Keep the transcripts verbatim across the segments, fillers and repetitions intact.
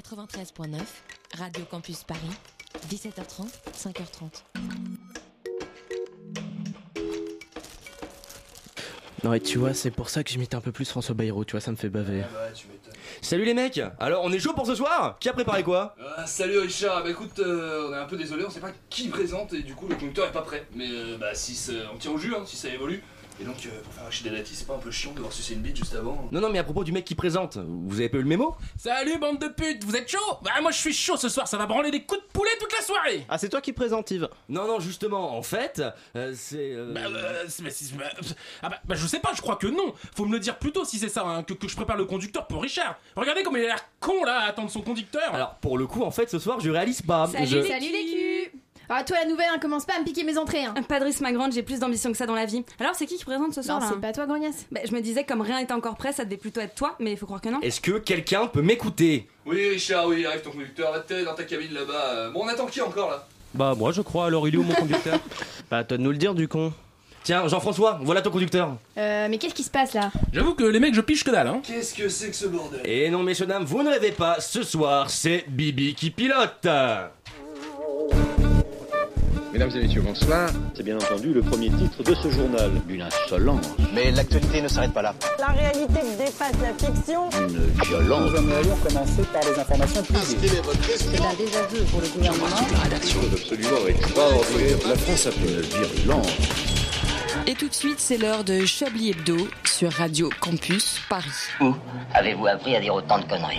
quatre-vingt-treize point neuf, Radio Campus Paris, dix-sept heures trente, cinq heures trente. Non et tu vois, c'est pour ça que j'imite un peu plus François Bayrou, tu vois, ça me fait baver. Ah bah, tu m'étonnes. Salut les mecs, alors on est chaud pour ce soir? Qui a préparé quoi? euh, Salut Richard, bah écoute, euh, on est un peu désolé, on sait pas qui présente et du coup le conducteur est pas prêt. Mais euh, bah si ça, on tient au jus, hein, si ça évolue. Et donc euh, pour faire un chidalati, c'est pas un peu chiant de devoir sucer une bite juste avant? Non non mais à propos du mec qui présente, vous avez pas eu le mémo? Salut bande de putes, vous êtes chaud? Bah moi je suis chaud ce soir, ça va branler des coups de poulet toute la soirée. Ah c'est toi qui présente Yves? Non non justement, en fait, euh, c'est... Euh... Bah, euh, c'est, bah, c'est bah, ah bah, bah je sais pas, je crois que non. Faut me le dire plutôt si c'est ça, hein, que, que je prépare le conducteur pour Richard. Regardez comme il a l'air con là à attendre son conducteur. Alors pour le coup en fait ce soir je réalise pas. Salut, je... salut les culs. Ah toi la nouvelle, hein, commence pas à me piquer mes entrées hein. Padris ma grande, j'ai plus d'ambition que ça dans la vie. Alors c'est qui qui présente ce soir? Non, là, c'est hein. Pas toi grognasse. Bah je me disais comme rien n'était encore prêt, ça devait plutôt être toi, mais il faut croire que non. Est-ce que quelqu'un peut m'écouter? Oui Richard, oui, arrive ton conducteur, va te dans ta cabine là-bas. Bon on attend qui encore là? Bah moi je crois, alors il est où mon conducteur? Bah toi de nous le dire du con. Tiens Jean-François, voilà ton conducteur. Euh mais qu'est-ce qui se passe là? J'avoue que les mecs je piche que dalle hein. Qu'est-ce que c'est que ce bordel? Et non messieurs dames, vous ne rêvez pas, ce soir c'est Bibi qui pilote. Mesdames et messieurs, bonsoir. C'est bien entendu le premier titre de ce journal. Une insolence. Mais l'actualité ne s'arrête pas là. La réalité dépasse la fiction. Une violence. Nous allons commencer par les informations privées. C'est un désaveu pour le gouvernement. La rédaction est absolument extraordinaire. La France a fait une virulence. Et tout de suite, c'est l'heure de Chablis Hebdo sur Radio Campus Paris. Où avez-vous appris à dire autant de conneries ?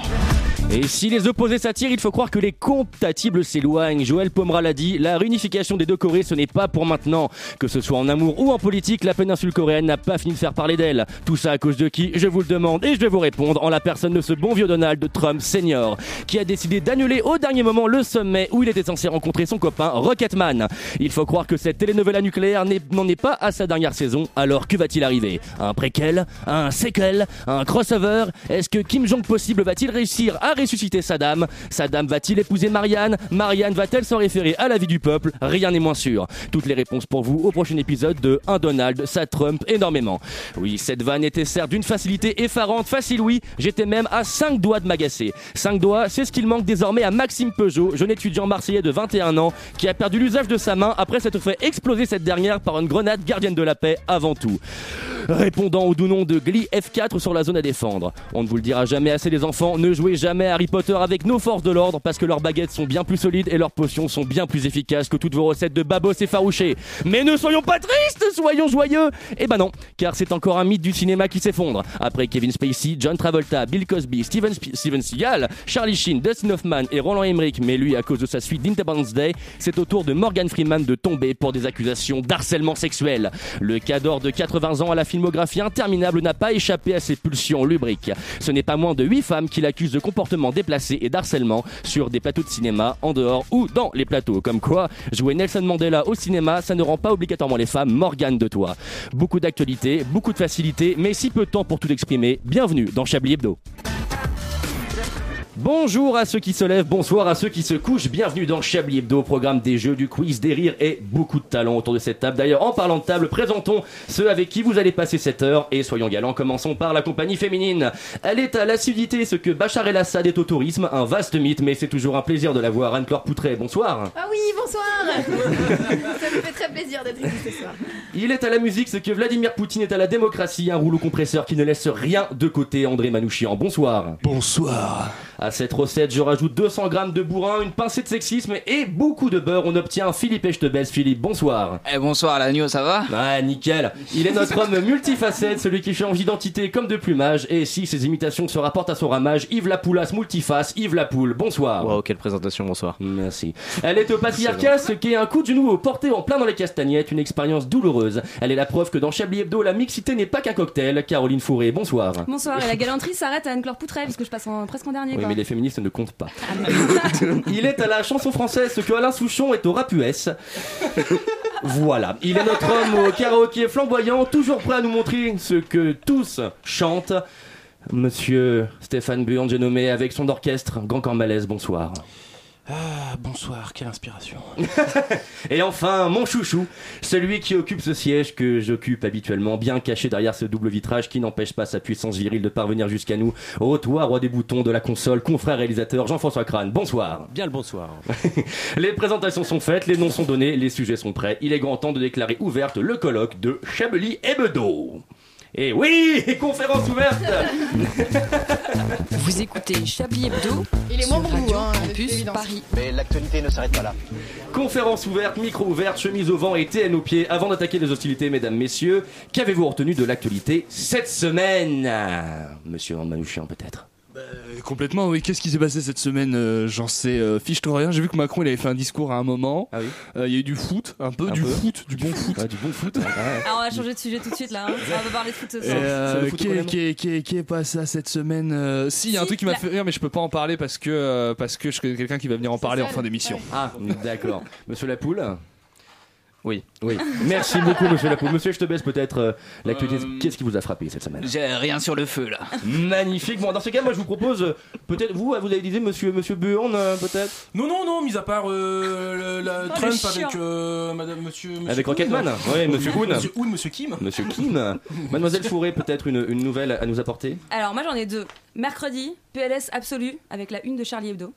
Et si les opposés s'attirent, il faut croire que les compatibles s'éloignent. Joël Pomera l'a dit, la réunification des deux Corées, ce n'est pas pour maintenant. Que ce soit en amour ou en politique, la péninsule coréenne n'a pas fini de faire parler d'elle. Tout ça à cause de qui? Je vous le demande et je vais vous répondre en la personne de ce bon vieux Donald Trump senior, qui a décidé d'annuler au dernier moment le sommet où il était censé rencontrer son copain Rocketman. Il faut croire que cette telenovela nucléaire n'en est pas à sa dernière saison, alors que va-t-il arriver? Un préquel? Un séquel? Un crossover? Est-ce que Kim Jong possible va-t-il réussir à ressusciter Saddam? Saddam va-t-il épouser Marianne? Marianne va-t-elle s'en référer à la vie du peuple? Rien n'est moins sûr. Toutes les réponses pour vous au prochain épisode de Un Donald, ça Trump énormément. Oui, cette vanne était certes d'une facilité effarante, facile oui, j'étais même à cinq doigts de m'agacer. cinq doigts, c'est ce qu'il manque désormais à Maxime Peugeot, jeune étudiant marseillais de vingt et un ans, qui a perdu l'usage de sa main après s'être fait exploser cette dernière par une grenade gardienne de la paix avant tout. Répondant au doux nom de G L I F quatre sur la zone à défendre. On ne vous le dira jamais assez les enfants, ne jouez jamais Harry Potter avec nos forces de l'ordre parce que leurs baguettes sont bien plus solides et leurs potions sont bien plus efficaces que toutes vos recettes de babos effarouchés. Mais ne soyons pas tristes, soyons joyeux. Eh ben non, car c'est encore un mythe du cinéma qui s'effondre. Après Kevin Spacey, John Travolta, Bill Cosby, Steven, Sp- Steven Seagal, Charlie Sheen, Dustin Hoffman et Roland Emmerich, mais lui à cause de sa suite d'Independence Day, c'est au tour de Morgan Freeman de tomber pour des accusations d'harcèlement sexuel. Le cador de quatre-vingts ans à la filmographie interminable n'a pas échappé à ses pulsions lubriques. Ce n'est pas moins de huit femmes qui l'accusent de comportement déplacé et d'harcèlement sur des plateaux de cinéma, en dehors ou dans les plateaux. Comme quoi, jouer Nelson Mandela au cinéma, ça ne rend pas obligatoirement les femmes Morgane de toi. Beaucoup d'actualité, beaucoup de facilité, mais si peu de temps pour tout exprimer. Bienvenue dans Chablis Hebdo. Bonjour à ceux qui se lèvent, bonsoir à ceux qui se couchent, bienvenue dans Chablis Hebdo, programme des jeux, du quiz, des rires et beaucoup de talent autour de cette table. D'ailleurs, en parlant de table, présentons ceux avec qui vous allez passer cette heure et soyons galants, commençons par la compagnie féminine. Elle est à l'assiduité ce que Bachar el-Assad est au tourisme, un vaste mythe, mais c'est toujours un plaisir de la voir. Anne-Claure Poutray, bonsoir. Ah oui, bonsoir. Ça me fait très plaisir d'être ici ce soir. Il est à la musique ce que Vladimir Poutine est à la démocratie, un rouleau compresseur qui ne laisse rien de côté. André Manouchiant, bonsoir. Bonsoir. À cette recette, je rajoute deux cents grammes de bourrin, une pincée de sexisme et beaucoup de beurre. On obtient Philippe Ejtebaiz. Philippe, bonsoir. Eh, bonsoir, Lagno, ça va? Ouais, nickel. Il est notre homme multifacette, celui qui change d'identité comme de plumage. Et si ses imitations se rapportent à son ramage, Yves Lapoulas, multiface, Yves Lapoule, bonsoir. Waouh, quelle présentation, bonsoir. Merci. Elle est au patriarcat, ce qui est un coup de genou au porté en plein dans les castagnettes, une expérience douloureuse. Elle est la preuve que dans Chablis Hebdo, la mixité n'est pas qu'un cocktail. Caroline Fourée, bonsoir. Bonsoir, et la galanterie s'arrête à Anne-Claure Poutray, parce que je passe en, presque en dernier. Oui, mais les féministes ne comptent pas. Il est à la chanson française ce que Alain Souchon est au rap U S. Voilà, il est notre homme au karaoké flamboyant, toujours prêt à nous montrer ce que tous chantent. Monsieur Stéphane Bern, j'ai nommé avec son orchestre Grand Corps Malaise, bonsoir. Ah, bonsoir, quelle inspiration. Et enfin, mon chouchou, celui qui occupe ce siège que j'occupe habituellement, bien caché derrière ce double vitrage qui n'empêche pas sa puissance virile de parvenir jusqu'à nous. Oh, toi, roi des boutons, de la console, confrère réalisateur, Jean-François Crane, bonsoir. Bien le bonsoir. Les présentations sont faites, les noms sont donnés, les sujets sont prêts. Il est grand temps de déclarer ouverte le colloque de Chablis Hebdo. Et oui, conférence ouverte. Vous écoutez Chablis Hebdo. Il est moins bon, Radio Campus Paris. Mais l'actualité ne s'arrête pas là. Conférence ouverte, micro ouvert, chemise au vent et T N aux pieds. Avant d'attaquer les hostilités, mesdames, messieurs, qu'avez-vous retenu de l'actualité cette semaine, monsieur André Manouchiant, peut-être? Euh, complètement, oui. Qu'est-ce qui s'est passé cette semaine? euh, J'en sais, euh, fiche-toi rien. J'ai vu que Macron, il avait fait un discours à un moment. Ah oui. Il euh, y a eu du foot, un peu, un du, peu. Foot, du, du bon foot, foot. Ouais, du bon foot. Alors on va changer de sujet tout de suite là. Hein. On va parler de foot ce soir. Euh, Qui est pas ça cette semaine? euh, Si, il y a un si, truc qui m'a fait rire, mais je peux pas en parler parce que euh, parce que je connais quelqu'un qui va venir en parler en fin d'émission. Ouais. Ah, d'accord. Monsieur Lapoulas. Oui, oui. Merci beaucoup, monsieur Lapoulas. Monsieur Ejtebaiz, peut-être euh, l'actualité. Euh... Qu'est-ce qui vous a frappé cette semaine? J'ai rien sur le feu, là. Magnifique. Bon, dans ce cas, moi, je vous propose, euh, peut-être, vous, vous avez dit, monsieur, monsieur Béon, euh, peut-être? Non, non, non, mis à part euh, le, la oh, Trump avec euh, madame, monsieur, monsieur. Avec Rocketman. Oui, monsieur Hoon. Monsieur Hoon, monsieur Kim. Monsieur Kim. Mademoiselle Fourée, peut-être une, une nouvelle à nous apporter? Alors, moi, j'en ai deux. Mercredi, P L S absolu, avec la une de Charlie Hebdo.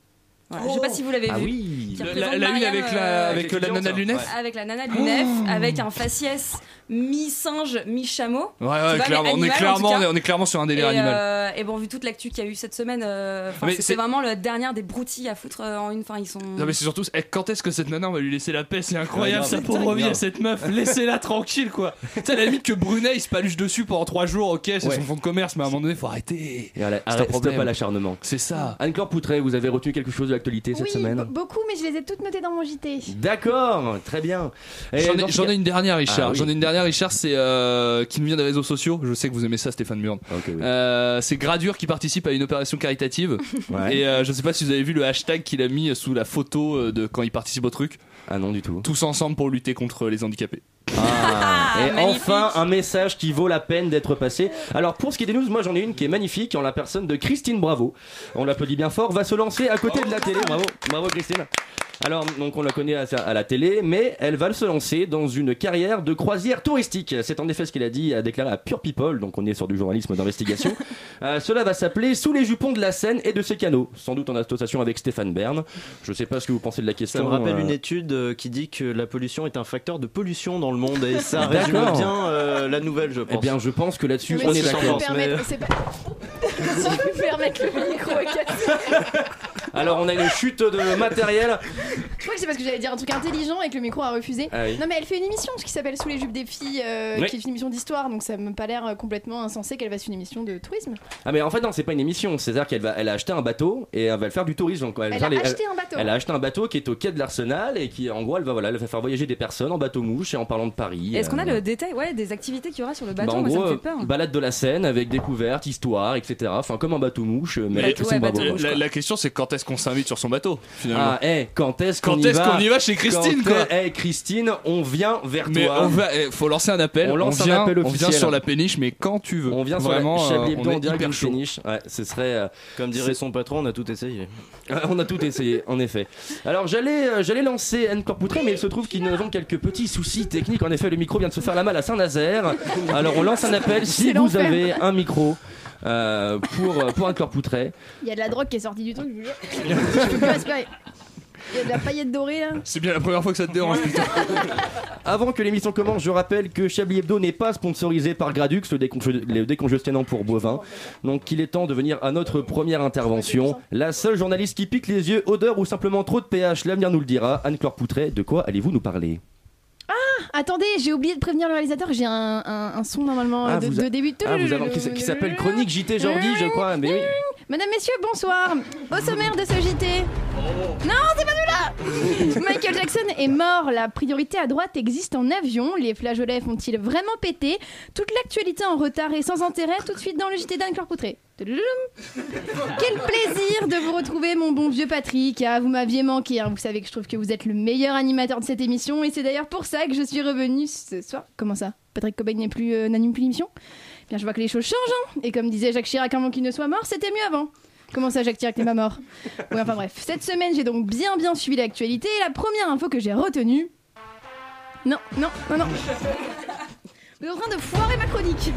Voilà, oh. Je sais pas si vous l'avez ah vu. Oui. La, la une avec la, avec, euh, avec la nana Lunef. Avec la nana Lunef, oh. Avec un faciès mi-singe, mi-chameau. Ouais, ouais, clairement, on, est clairement, on est clairement sur un délire et, animal. Euh, et bon, vu toute l'actu qu'il y a eu cette semaine, euh, c'est, c'est vraiment la dernière des broutilles à foutre euh, en une. Fin, ils sont... Non, mais c'est surtout, quand est-ce que cette nana, on va lui laisser la paix? C'est incroyable, sa pauvre vie à cette meuf. Laissez-la tranquille, quoi. Tu sais, à la limite que Brunet, il se paluche dessus pendant trois jours, ok, c'est ouais. Son fond de commerce, mais à un moment donné, faut arrêter. Stop à l'acharnement. C'est ça. Anne-Claure Poutray, vous avez retenu quelque chose de l'actualité cette semaine? Oui, beaucoup, mais je les ai toutes notées dans mon J T. D'accord, très bien. J'en ai une dernière, Richard. J'en ai une dernière. Richard, c'est euh, qui nous vient des réseaux sociaux. Je sais que vous aimez ça, Stéphane Bern. Okay, oui. euh, c'est Gradure qui participe à une opération caritative. Ouais. Et euh, je ne sais pas si vous avez vu le hashtag qu'il a mis sous la photo de quand il participe au truc. Ah non, du tout. Tous ensemble pour lutter contre les handicapés. Ah, et magnifique. Enfin un message qui vaut la peine d'être passé. Alors pour ce qui est des news, moi j'en ai une qui est magnifique en la personne de Christine Bravo. On l'applaudit bien fort. Va se lancer à côté de la télé. Bravo, bravo Christine. Alors donc on la connaît à, à la télé, mais elle va se lancer dans une carrière de croisière touristique. C'est en effet ce qu'elle a dit, a déclaré à Pure People. Donc on est sur du journalisme d'investigation. euh, Cela va s'appeler Sous les jupons de la Seine et de ses canaux, sans doute en association avec Stéphane Bern. Je sais pas ce que vous pensez de la question. Ça me rappelle euh... une étude qui dit que la pollution est un facteur de pollution dans le monde, et ça résume bien euh, la nouvelle, je pense. Eh bien, je pense que là-dessus, mais on si est d'accord. Mais... C'est pas... si je peux permettre, le micro est cassé. Alors, on a une chute de matériel. Je crois que c'est parce que j'allais dire un truc intelligent et que le micro a refusé. Ah oui. Non, mais elle fait une émission qui s'appelle Sous les jupes des filles, euh, oui. Qui est une émission d'histoire, donc ça m'a pas l'air complètement insensé qu'elle fasse une émission de tourisme. Ah, mais en fait, non, c'est pas une émission. C'est-à-dire qu'elle va, elle a acheté un bateau et elle va le faire du tourisme. Donc, elle, elle a les, acheté elle, un bateau. Elle a acheté un bateau qui est au quai de l'Arsenal et qui, en gros, elle va, voilà, elle va faire voyager des personnes en bateau mouche et en parlant de Paris. Est-ce euh... qu'on a le détail ouais, des activités qu'il y aura sur le bateau? Bah, en gros, moi, ça me fait peur. Balade de la Seine avec découverte, histoire, et cetera. Enfin, comme un bateau mouche. Mais bateau, ouais, bateau mouche, la, la question, c'est quand est-ce qu'on s'invite sur son bateau finalement? Ah, hey, quand est-ce qu'on, quand est-ce qu'on y va chez Christine, quand quoi? Hey, Christine, on vient vers mais toi. Mais faut lancer un appel. On lance on vient, un appel officiel. On vient sur la péniche, mais quand tu veux. On vient vraiment, sur la Chablis Hebdo, on, on dirait hyper chaud. Péniche. Ouais, ce serait. Euh, comme dirait son patron, on a tout essayé. On a tout essayé, en effet. Alors j'allais, euh, j'allais lancer Anne-Claure Poutray, mais il se trouve qu'ils nous avons quelques petits soucis techniques. En effet, le micro vient de se faire la malle à Saint-Nazaire. Alors on lance un appel si vous avez un micro. Euh, pour, pour Anne-Claure Poutray. Il y a de la drogue qui est sortie du truc, je vous jure. Je peux plus respirer. Il y a de la paillette dorée là. C'est bien la première fois que ça te dérange. Avant que l'émission commence, je rappelle que Chablis Hebdo n'est pas sponsorisé par Gradux, le, déconge- le décongestionnant pour bovins. Donc il est temps de venir à notre première intervention. La seule journaliste qui pique les yeux, odeur ou simplement trop de pH, l'avenir nous le dira. Anne-Claure Poutray, de quoi allez-vous nous parler? Ah, attendez, j'ai oublié de prévenir le réalisateur, j'ai un, un, un son normalement ah, de, de a... début ah, vous avez... qui, qui s'appelle Chronique J T Jordi, je crois. Mais oui. Madame, messieurs, bonsoir. Au sommaire de ce J T. Oh. Non, c'est pas nous là. Michael Jackson est mort, la priorité à droite existe en avion, les flageolets font-ils vraiment péter? Toute l'actualité en retard et sans intérêt, tout de suite dans le J T d'Anne-Claure Poutray. Quel plaisir de vous retrouver, mon bon vieux Patrick. Ah, vous m'aviez manqué, hein. Vous savez que je trouve que vous êtes le meilleur animateur de cette émission. Et c'est d'ailleurs pour ça que je suis revenue ce soir. Comment ça? Patrick Cobain n'est plus, euh, n'anime plus l'émission? Bien, je vois que les choses changent, hein. Et comme disait Jacques Chirac, avant qu'il ne soit mort, c'était mieux avant. Comment ça, Jacques Chirac n'est pas mort? Ouais, enfin bref. Cette semaine, j'ai donc bien bien suivi l'actualité. Et la première info que j'ai retenue... Non, non, non, non. Vous êtes en train de foirer ma chronique.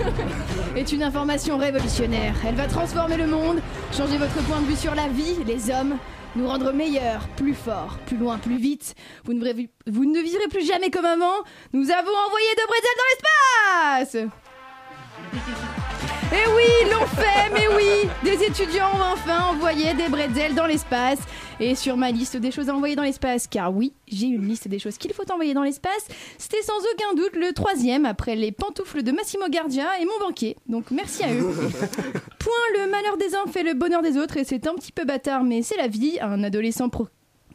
Est une information révolutionnaire. Elle va transformer le monde, changer votre point de vue sur la vie, les hommes, nous rendre meilleurs, plus forts, plus loin, plus vite. Vous ne, vivrez, vous ne vivrez plus jamais comme avant. Nous avons envoyé deux bretzels dans l'espace. Eh oui, l'on fait, mais oui, des étudiants ont enfin envoyé des bretzels dans l'espace. Et sur ma liste des choses à envoyer dans l'espace, car oui, j'ai une liste des choses qu'il faut envoyer dans l'espace, c'était sans aucun doute le troisième après les pantoufles de Massimo Gardia et mon banquier. Donc merci à eux. Point, le malheur des uns fait le bonheur des autres, et c'est un petit peu bâtard, mais c'est la vie. Un adolescent pro...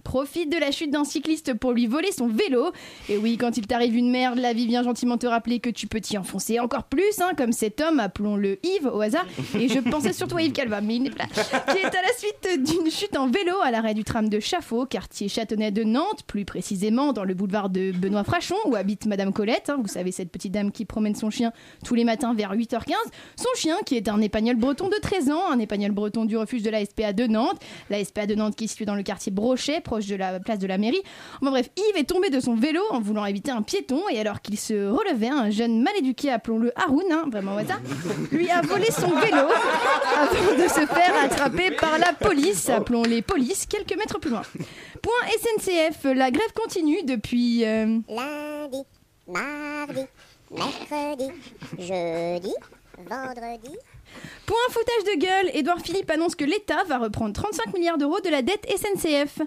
profite de la chute d'un cycliste pour lui voler son vélo. Et oui, quand il t'arrive une merde, la vie vient gentiment te rappeler que tu peux t'y enfoncer encore plus, hein, comme cet homme, appelons-le Yves au hasard, et je pensais surtout à Yves Calva, mais il n'est pas là, qui est à la suite d'une chute en vélo à l'arrêt du tram de Chaffaut, quartier Châtenay de Nantes, plus précisément dans le boulevard de Benoît Frachon, où habite Madame Colette, hein, vous savez, cette petite dame qui promène son chien tous les matins vers huit heures quinze, son chien qui est un épagneul breton de treize ans, un épagneul breton du refuge de la S P A de Nantes, la S P A de Nantes qui se situe dans le quartier Brochet, proche de la place de la mairie. Enfin bref, Yves est tombé de son vélo en voulant éviter un piéton, et alors qu'il se relevait, un jeune mal éduqué, appelons-le Haroun, hein, vraiment au hasard, lui a volé son vélo avant de se faire attraper par la police, appelons-les polices, quelques mètres plus loin. Point S N C F, la grève continue depuis... Euh... lundi, mardi, mercredi, jeudi, vendredi... Point foutage de gueule, Édouard Philippe annonce que l'État va reprendre trente-cinq milliards d'euros de la dette S N C F.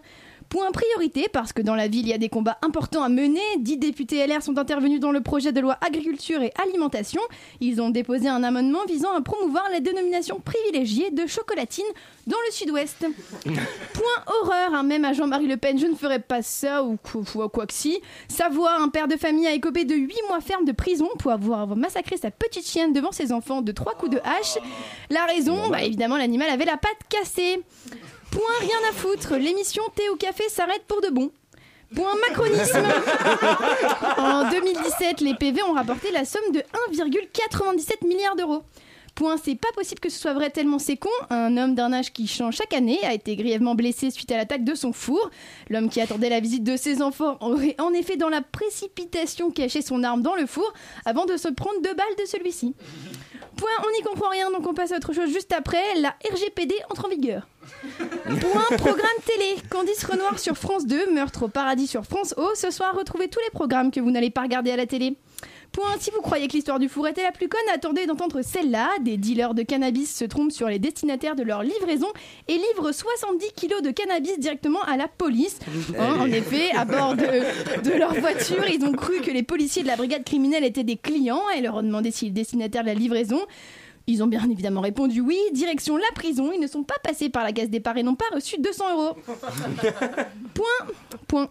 Point priorité, parce que dans la ville, il y a des combats importants à mener. Dix députés L R sont intervenus dans le projet de loi agriculture et alimentation. Ils ont déposé un amendement visant à promouvoir la dénomination privilégiée de chocolatine dans le sud-ouest. Point horreur, hein, même à Jean-Marie Le Pen, je ne ferai pas ça, ou quoi, quoi que si. Savoie, un père de famille a écopé de huit mois ferme de prison pour avoir massacré sa petite chienne devant ses enfants de trois coups de hache. La raison, bah, évidemment, l'animal avait la patte cassée. Point rien à foutre, l'émission Thé au café s'arrête pour de bon. Point macronisme. En deux mille dix-sept, les P V ont rapporté la somme de un virgule quatre-vingt-dix-sept milliards d'euros. Point, c'est pas possible que ce soit vrai, tellement c'est con. Un homme d'un âge qui change chaque année a été grièvement blessé suite à l'attaque de son four. L'homme qui attendait la visite de ses enfants aurait en effet dans la précipitation caché son arme dans le four avant de se prendre deux balles de celui-ci. Point, on n'y comprend rien, donc on passe à autre chose juste après. La R G P D entre en vigueur. Point, programme télé. Candice Renoir sur France deux, Meurtre au paradis sur France O. Ce soir, retrouvez tous les programmes que vous n'allez pas regarder à la télé. Point, si vous croyez que l'histoire du four était la plus conne, attendez d'entendre celle-là. Des dealers de cannabis se trompent sur les destinataires de leur livraison et livrent soixante-dix kilos de cannabis directement à la police. Hein, en effet, à bord de, de leur voiture, ils ont cru que les policiers de la brigade criminelle étaient des clients et leur ont demandé si le destinataire de la livraison. Ils ont bien évidemment répondu oui. Direction la prison, ils ne sont pas passés par la case départ et n'ont pas reçu deux cents euros. Point, point.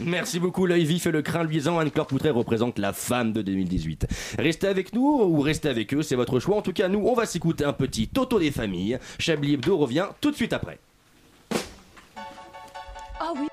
Merci beaucoup, l'œil vif et le crin luisant. Anne-Claure Poutray représente la femme de deux mille dix-huit. Restez avec nous ou restez avec eux, c'est votre choix. En tout cas, nous, on va s'écouter un petit Toto des familles. Chablis Hebdo revient tout de suite après. Ah oui.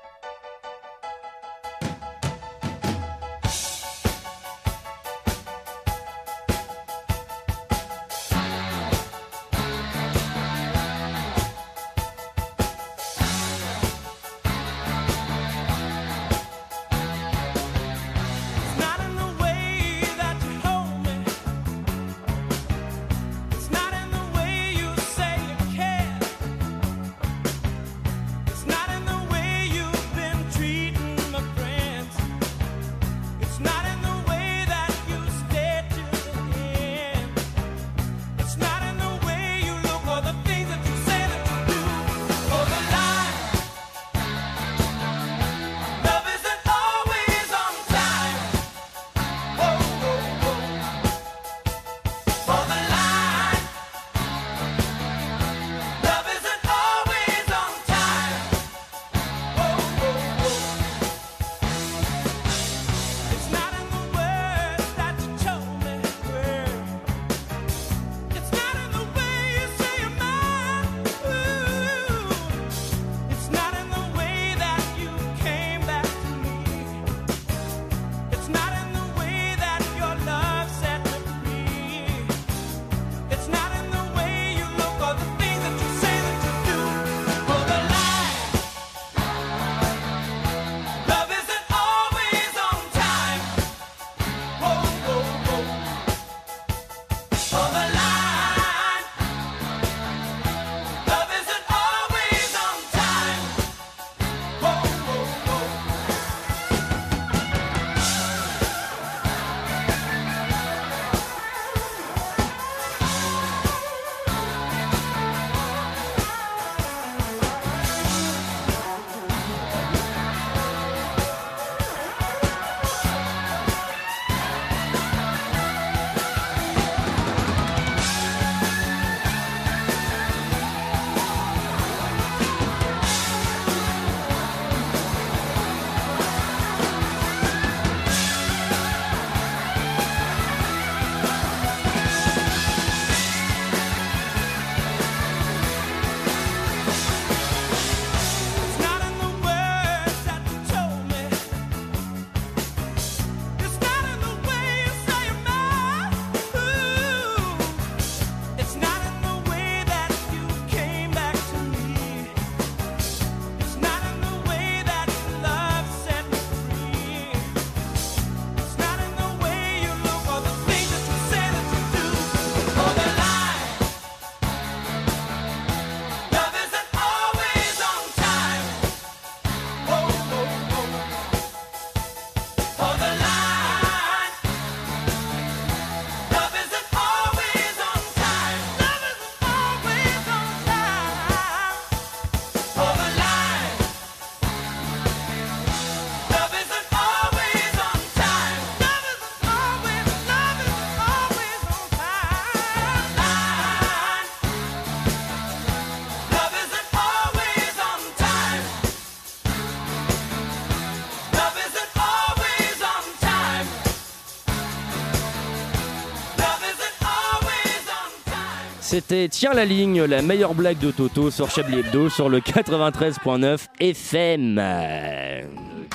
C'était Tiens la ligne, la meilleure blague de Toto sur Chablis Hebdo sur le quatre-vingt-treize neuf F M. Euh,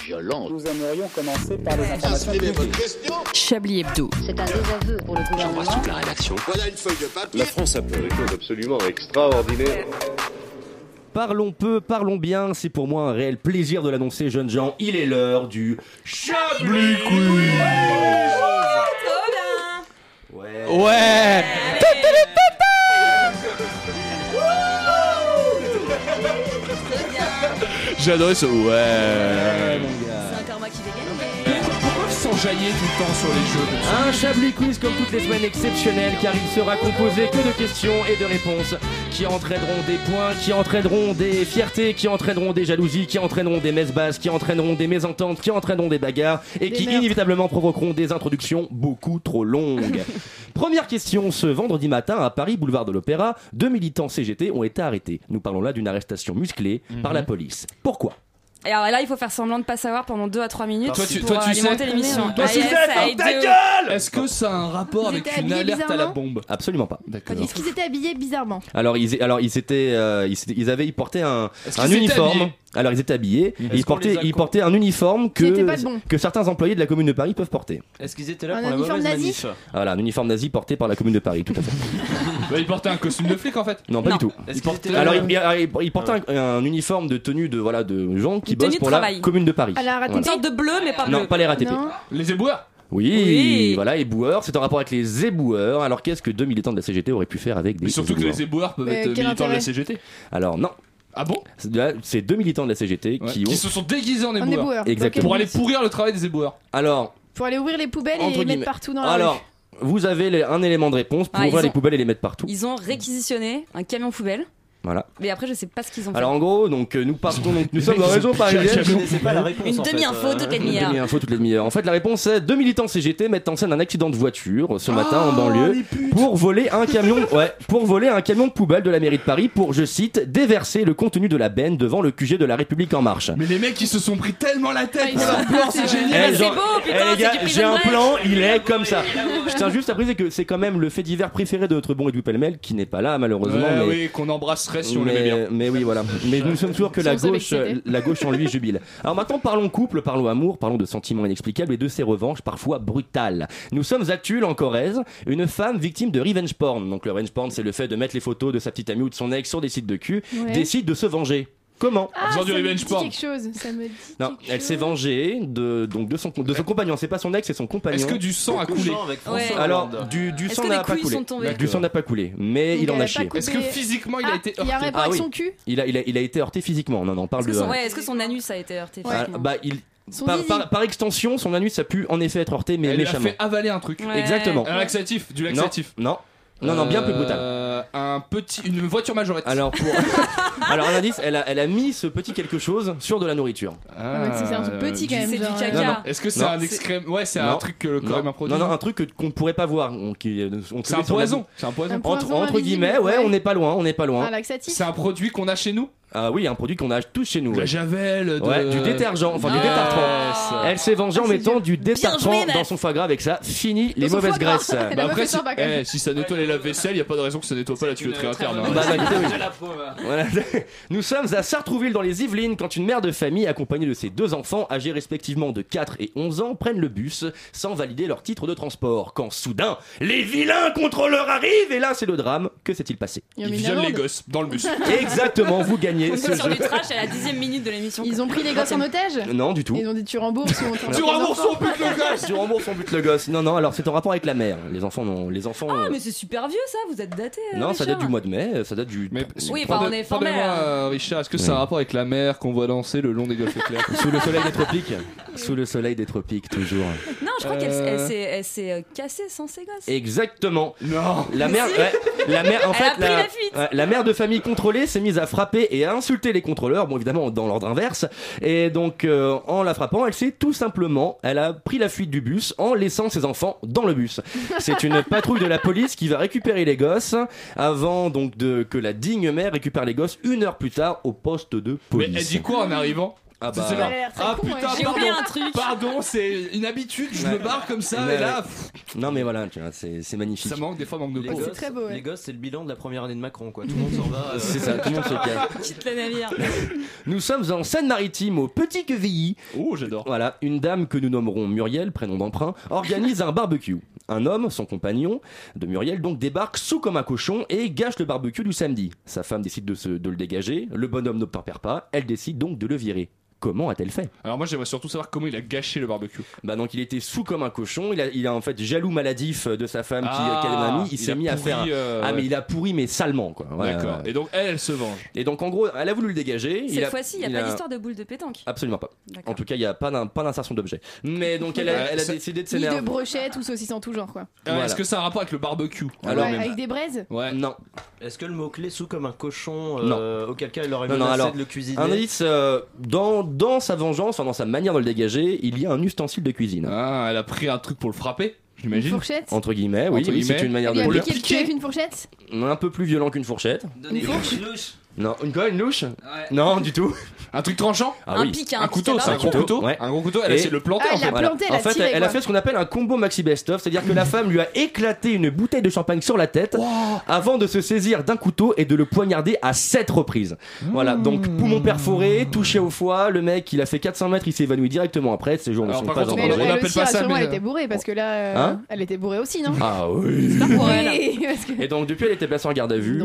violent. Nous aimerions commencer par les informations publiques. Chablis Hebdo. C'est un désaveu pour le gouvernement. J'embrasse toute la rédaction. Voilà une feuille de papier. La France a fait des choses absolument extraordinaires. Parlons peu, parlons bien, c'est pour moi un réel plaisir de l'annoncer, jeunes gens. Il est l'heure du Chablis Quiz. Ouais. Ouais. J'adore ce ouais. Ouais, mon gars. C'est un karma qui dégage. Pourquoi ils sont jaillis tout le temps sur les jeux comme ça ? Un Chablis Quiz comme toutes les semaines exceptionnel, car il sera composé que de questions et de réponses qui entraîneront des points, qui entraîneront des fiertés, qui entraîneront des jalousies, qui entraîneront des messes basses, qui entraîneront des mésententes, qui entraîneront des bagarres et des qui merdes. Inévitablement provoqueront des introductions beaucoup trop longues. Première question, ce vendredi matin à Paris, boulevard de l'Opéra, deux militants C G T ont été arrêtés. Nous parlons là d'une arrestation musclée mmh. par la police. Pourquoi ? Et alors là, il faut faire semblant de ne pas savoir pendant deux à trois minutes toi, tu, pour toi, tu alimenter sais. L'émission. Toi, tu sais, ta gueule ! Est-ce que ça a un rapport ils avec une alerte à la bombe ? Absolument pas. D'accord. Est-ce qu'ils étaient habillés bizarrement ? Alors, ils, alors ils, étaient, euh, ils, ils avaient, ils portaient un, un uniforme. Alors, ils étaient habillés. Mmh. Ils, portaient, ils portaient un uniforme que, bon. que certains employés de la Commune de Paris peuvent porter. Est-ce qu'ils étaient là un pour un la mauvaise manif ? Voilà, un uniforme nazi porté par la Commune de Paris, tout à fait. Ils portaient un costume de flic, en fait ? Non, pas du tout. Alors, ils portaient un uniforme de tenue de gens qui bosse pour travail. La Commune de Paris. Voilà. Une sorte de bleu, mais pas bleu. Non, pas les R A T P. Non. Les éboueurs. Oui, oui, voilà, éboueurs. C'est en rapport avec les éboueurs. Alors, qu'est-ce que deux militants de la C G T auraient pu faire avec des. Mais surtout éboueurs. Que les éboueurs peuvent mais être militants de la C G T. Alors, non. Ah bon ? C'est deux militants de la C G T ouais. qui, ont... qui se sont déguisés en éboueurs. En éboueurs. Exactement. Pour aller pourrir le travail des éboueurs. Alors. Pour aller ouvrir les poubelles et les mettre partout dans la rue. Alors, vous avez les, un élément de réponse pour ah, ouvrir les ont... poubelles et les mettre partout. Ils ont réquisitionné un camion poubelle. Voilà. Mais après, je sais pas ce qu'ils ont fait. Alors, en gros, donc, euh, nous partons, donc, nous sommes dans la région parisienne. Je connaissais pas la réponse. Une demi-info euh... toutes les demi-heures. Une demi-info toutes les demi-heures. En fait, la réponse est deux militants C G T mettent en scène un accident de voiture ce matin oh, en banlieue pour voler un camion, ouais, pour voler un camion de poubelle de la mairie de Paris pour, je cite, déverser le contenu de la benne devant le Q G de la République en marche. Mais les mecs, ils se sont pris tellement la tête pour leur plan, c'est génial. Eh, genre, c'est beau, putain, eh, les gars, c'est j'ai un plan, il est comme ça. Je tiens juste à préciser que c'est quand même le fait divers préféré de notre bon Edoui Pellemel qui n'est pas là, malheureusement. Euh, mais... Oui, qu'on embrasse. Si on mais, bien. Mais oui, voilà. Mais nous sommes toujours que la gauche, la gauche en lui jubile. Alors maintenant, parlons couple, parlons amour, parlons de sentiments inexplicables et de ses revanches parfois brutales. Nous sommes à Tulle, en Corrèze, une femme victime de revenge porn. Donc le revenge porn, c'est le fait de mettre les photos de sa petite amie ou de son ex sur des sites de cul, ouais. décide de se venger. Comment ? Ah, ça me dit quelque chose, ça me dit non, elle chose. S'est vengée de, donc de, son, de son compagnon, c'est pas son ex, c'est son compagnon. Est-ce que du sang a coulé ? Ouais. Alors, du, du sang n'a pas coulé. Du sang n'a pas coulé, mais il, il en a chié. Est-ce que physiquement il ah, a été heurté ? Il y a un rapport ah, oui. avec son cul ? il a, il, a, il a été heurté physiquement, non, non, on parle est-ce de... Son, ouais, est-ce que son anus a été heurté physiquement ? Ah, bah, il... Par, par, par extension, son anus a pu en effet être heurté, mais elle méchamment. Elle a fait avaler un truc. Exactement. Un laxatif, du laxatif. Non. Non, non, bien euh, plus brutal. Un petit, une voiture majorette. Alors, pour, alors un indice, elle a, elle a mis ce petit quelque chose sur de la nourriture. Ah, ah, c'est un truc petit quand même. C'est genre. Du caca. Non, non. Est-ce que c'est non. un excrème ? Ouais, c'est non. un truc que le corps humain produit. Non, non, un truc que, qu'on ne pourrait pas voir. On, qui, on c'est, un poison. c'est un poison. Un entre, entre guillemets, ouais, ouais, on n'est pas loin, on n'est pas loin. Un laxatif. C'est un produit qu'on a chez nous. Ah oui, un produit qu'on a tous chez nous. La Javel, de... ouais, du détergent, enfin du détartrant. Elle s'est vengée en mettant du détartrant dans son foie gras avec ça. Fini les mauvaises graisses. Bah après, si, eh, si ça nettoie les lave-vaisselle, y a pas de raison que ça nettoie pas la tuyauterie interne. Hein. Bah, bah, nous sommes à Sartrouville dans les Yvelines quand une mère de famille accompagnée de ses deux enfants âgés respectivement de quatre et onze ans prennent le bus sans valider leur titre de transport. Quand soudain, les vilains contrôleurs arrivent et là c'est le drame. Que s'est-il passé ? Ils violent les gosses dans le bus. Exactement, vous gagnez. On est sur du trash à la dixième minute de l'émission. Ils ont pris les gosses en otage ? Non, du tout. Ils ont dit tu rembourses ou on Tu rembourses on bute le gosse. Tu rembourses on bute le gosse. Non, non, alors c'est en rapport avec la mère. Les enfants non, les enfants. Ah, mais c'est super vieux ça, vous êtes daté. Non, Richard. Ça date du mois de mai, ça date du. Mais, oui, enfin on est fin mai. Richard, est-ce que ça a un rapport avec la mer qu'on voit danser le long des golfes éclairs sous le soleil des tropiques ? Sous le soleil des tropiques, toujours. Non, je crois euh... qu'elle elle s'est, elle s'est cassée sans ses gosses. Exactement. Non. La mère, si. ouais, la mère, en elle fait, la, la, la mère de famille contrôlée s'est mise à frapper et à insulter les contrôleurs, bon évidemment dans l'ordre inverse. Et donc euh, en la frappant, elle s'est tout simplement, elle a pris la fuite du bus en laissant ses enfants dans le bus. C'est une patrouille de la police qui va récupérer les gosses avant donc de que la digne mère récupère les gosses une heure plus tard au poste de police. Mais elle dit quoi en arrivant ? Ah bah c'est genre, ah con, putain, ouais. J'ai oublié un truc. Pardon, c'est une habitude, je ouais. me barre comme ça, mais et là. Pff. Non mais voilà, tu vois, c'est, c'est magnifique. Ça manque des fois, manque de peau. C'est très beau. Ouais. Les gosses, c'est le bilan de la première année de Macron, quoi. Tout le monde s'en va. Euh... C'est ça, tout le monde se calme. Quitte le navire. Nous sommes en Seine-Maritime, au Petit Quevilly. Oh, j'adore. Voilà, une dame que nous nommerons Muriel, prénom d'emprunt, organise un barbecue. Un homme, son compagnon de Muriel, donc débarque sous comme un cochon et gâche le barbecue du samedi. Sa femme décide de, se, de le dégager. Le bonhomme n'obtempère pas. Elle décide donc de le virer. Comment a-t-elle fait? Alors moi j'aimerais surtout savoir comment il a gâché le barbecue. Bah donc il était sous comme un cochon, il a, il a en fait jaloux maladif de sa femme ah, qui, qu'elle a mis, il, il s'est mis pourri, à faire... Un... Euh... Ah mais il a pourri mais salement quoi. Ouais, d'accord, euh... et donc elle, elle se venge. Et donc en gros, elle a voulu le dégager. Cette a... fois-ci, il n'y a, a pas d'histoire de boule de pétanque. Absolument pas. D'accord. En tout cas, il n'y a pas, d'un, pas d'insertion d'objet. Mais donc elle a, elle a ça... décidé de s'énerver. Ni de brochettes ou saucisses en tout genre quoi. Ah, voilà. Est-ce que ça a un rapport avec le barbecue? Alors, ouais, même... Avec des braises? Ouais. Non. Est-ce que le mot-clé sous comme un cochon, euh, auquel cas elle aurait menacé non, non, alors, de le cuisiner? Un indice, euh, dans, dans sa vengeance, enfin, dans sa manière de le dégager, il y a un ustensile de cuisine. Ah, elle a pris un truc pour le frapper, j'imagine. Une fourchette? Entre guillemets, oui, Entre guillemets. oui c'est une manière de le piquer. Il a piqué avec une fourchette? Un peu plus violent qu'une fourchette. Donnez une fourche louche. Non, une quoi, une louche? Ouais. Non, du tout. Un truc tranchant? Ah, oui. Un pic, un, un couteau, c'est un gros couteau. Ouais. Un gros couteau, elle a essayé de le planter. Ah, en fait, voilà. planté, en fait tiré, elle a fait ce qu'on appelle un combo maxi best-of, c'est-à-dire que la femme lui a éclaté une bouteille de champagne sur la tête wow. avant de se saisir d'un couteau et de le poignarder à sept reprises. Mmh. Voilà, donc poumon perforé, touché au foie, le mec il a fait quatre cents mètres, il s'est évanoui directement après, ces jours ne sont pas contre, en danger. On n'appelle pas ça, mais elle était bourrée parce que là, hein? Elle était bourrée aussi, non? Ah oui. Et donc depuis elle était placée en garde à vue.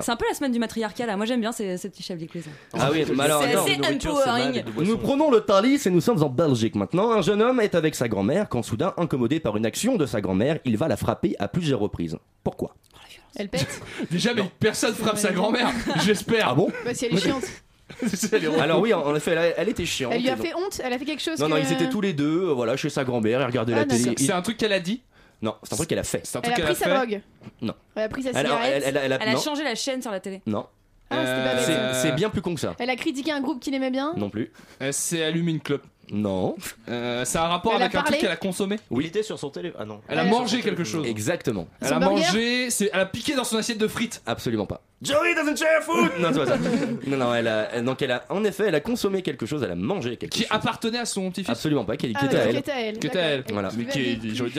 C'est un peu la semaine du matriarcat. Moi j'aime bien ces, ces petits Chablis quiz. Ah oui, mais alors, c'est alors, assez empowering. Nous prenons le Thalys et nous sommes en Belgique maintenant. Un jeune homme est avec sa grand-mère quand soudain, incommodé par une action de sa grand-mère, il va la frapper à plusieurs reprises. Pourquoi? Oh, elle pète. Déjà, mais non. Personne frappe sa grand-mère, j'espère. Ah bon? Bah si elle est chiante. Alors oui, en effet, elle, elle était chiante. Elle lui a fait donc... honte, elle a fait quelque chose. Non, que... non, ils étaient tous les deux, voilà, chez sa grand-mère, ils regardaient ah, la télé. C'est il... un truc qu'elle a dit? Non, c'est un truc qu'elle a fait. C'est un truc elle a pris sa drogue? Non. Elle a pris sa cigarette? Elle a changé la chaîne sur la télé? Non. Ah, euh... c'est, c'est bien plus con que ça. Elle a critiqué un groupe qu'il aimait bien? Non plus. Elle s'est allumée une clope? Non. Euh, ça a un rapport elle avec un truc qu'elle a consommé? Oui. Il était sur son téléphone. Ah non. Elle, elle a, a mangé quelque chose. Exactement. Elle son a mangé. C'est... Elle a piqué dans son assiette de frites? Absolument pas. Joey doesn't share food. Non, c'est pas ça. Non, non. Elle a. Donc elle a. En effet, elle a consommé quelque chose. Elle a mangé quelque qui chose. Qui appartenait à son petit-fils? Absolument pas. Qui était ah, à elle. Qui était à elle. Qui était à elle. Voilà. Mais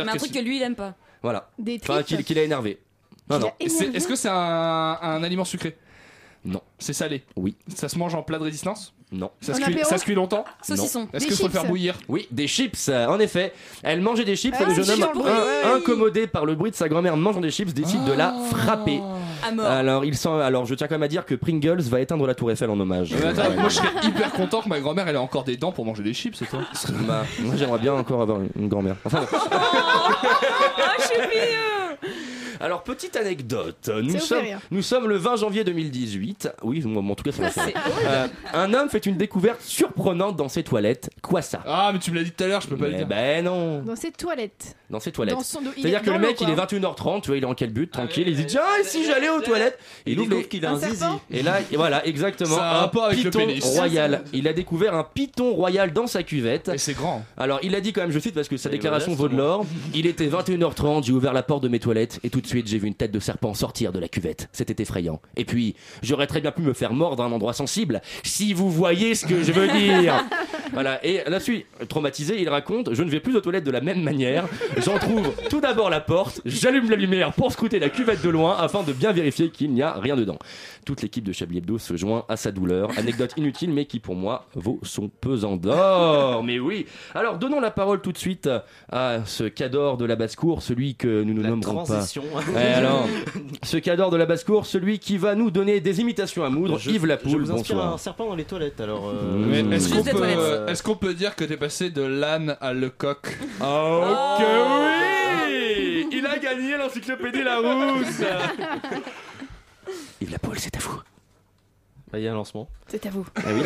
un truc que lui il aime pas. Voilà. Enfin, qui l'a énervé. Non, non. Est-ce que c'est un aliment sucré? Non. C'est salé? Oui. Ça se mange en plat de résistance? Non. Ça se, cuit, ça se cuit longtemps? Saucisson. Est-ce qu'il faut le faire bouillir? Oui, des chips, en effet. Elle mangeait des chips, ah, le jeune homme, un, incommodé par le bruit de sa grand-mère mangeant des chips, décide oh. de la frapper. À mort. Alors, il sent, alors, je tiens quand même à dire que Pringles va éteindre la Tour Eiffel en hommage. Mais attends, ouais. Moi je serais hyper content que ma grand-mère elle ait encore des dents pour manger des chips, c'est toi? Bah, moi j'aimerais bien encore avoir une, une grand-mère. Enfin, oh, oh, je suis mieux. Alors, petite anecdote, nous sommes, nous sommes le vingt janvier deux mille dix-huit. Oui, en tout cas, ça va faire. Euh, un homme fait une découverte surprenante dans ses toilettes. Quoi ça? Ah, mais tu me l'as dit tout à l'heure, je peux pas mais le dire. Ben non. Dans ses toilettes. Dans ses toilettes. Dans son... C'est-à-dire que le mec, il est vingt et une heures trente, tu vois, il est en quel but, tranquille. Ah, il se dit, tiens, ah, si j'allais aux toilettes. Il ouvre qu'il a un zizi. Et là, et voilà, exactement. Ça un pas avec python le royal. Il a découvert un python royal dans sa cuvette. Et c'est grand. Alors, il a dit quand même, je cite, parce que sa et déclaration vaut de l'or. Il était vingt et une heures trente, j'ai ouvert la porte de mes toilettes et tout de suite j'ai vu une tête de serpent sortir de la cuvette. C'était effrayant. Et puis, j'aurais très bien pu me faire mordre à un endroit sensible, si vous voyez ce que je veux dire. Voilà, et là-dessus, traumatisé, il raconte: je ne vais plus aux toilettes de la même manière. J'en trouve tout d'abord la porte, j'allume la lumière pour scruter la cuvette de loin afin de bien vérifier qu'il n'y a rien dedans. Toute l'équipe de Chablis Hebdo se joint à sa douleur. Anecdote inutile, mais qui pour moi vaut son pesant d'or. Mais oui. Alors, donnons la parole tout de suite à ce cador de la basse-cour, celui que nous ne nommerons pas. Et alors, ce cador de la basse-cour, celui qui va nous donner des imitations à moudre, je, Yves Lapoulas, bonsoir. Un serpent dans les toilettes, alors. Euh... Mmh. Est-ce, qu'on peut, toilettes. Est-ce qu'on peut dire que t'es passé de l'âne à le coq? Oh, oh que oui! Il a gagné l'encyclopédie Larousse. Yves Lapoulas, c'est à vous. Il y a un lancement. C'est à vous. Ah oui.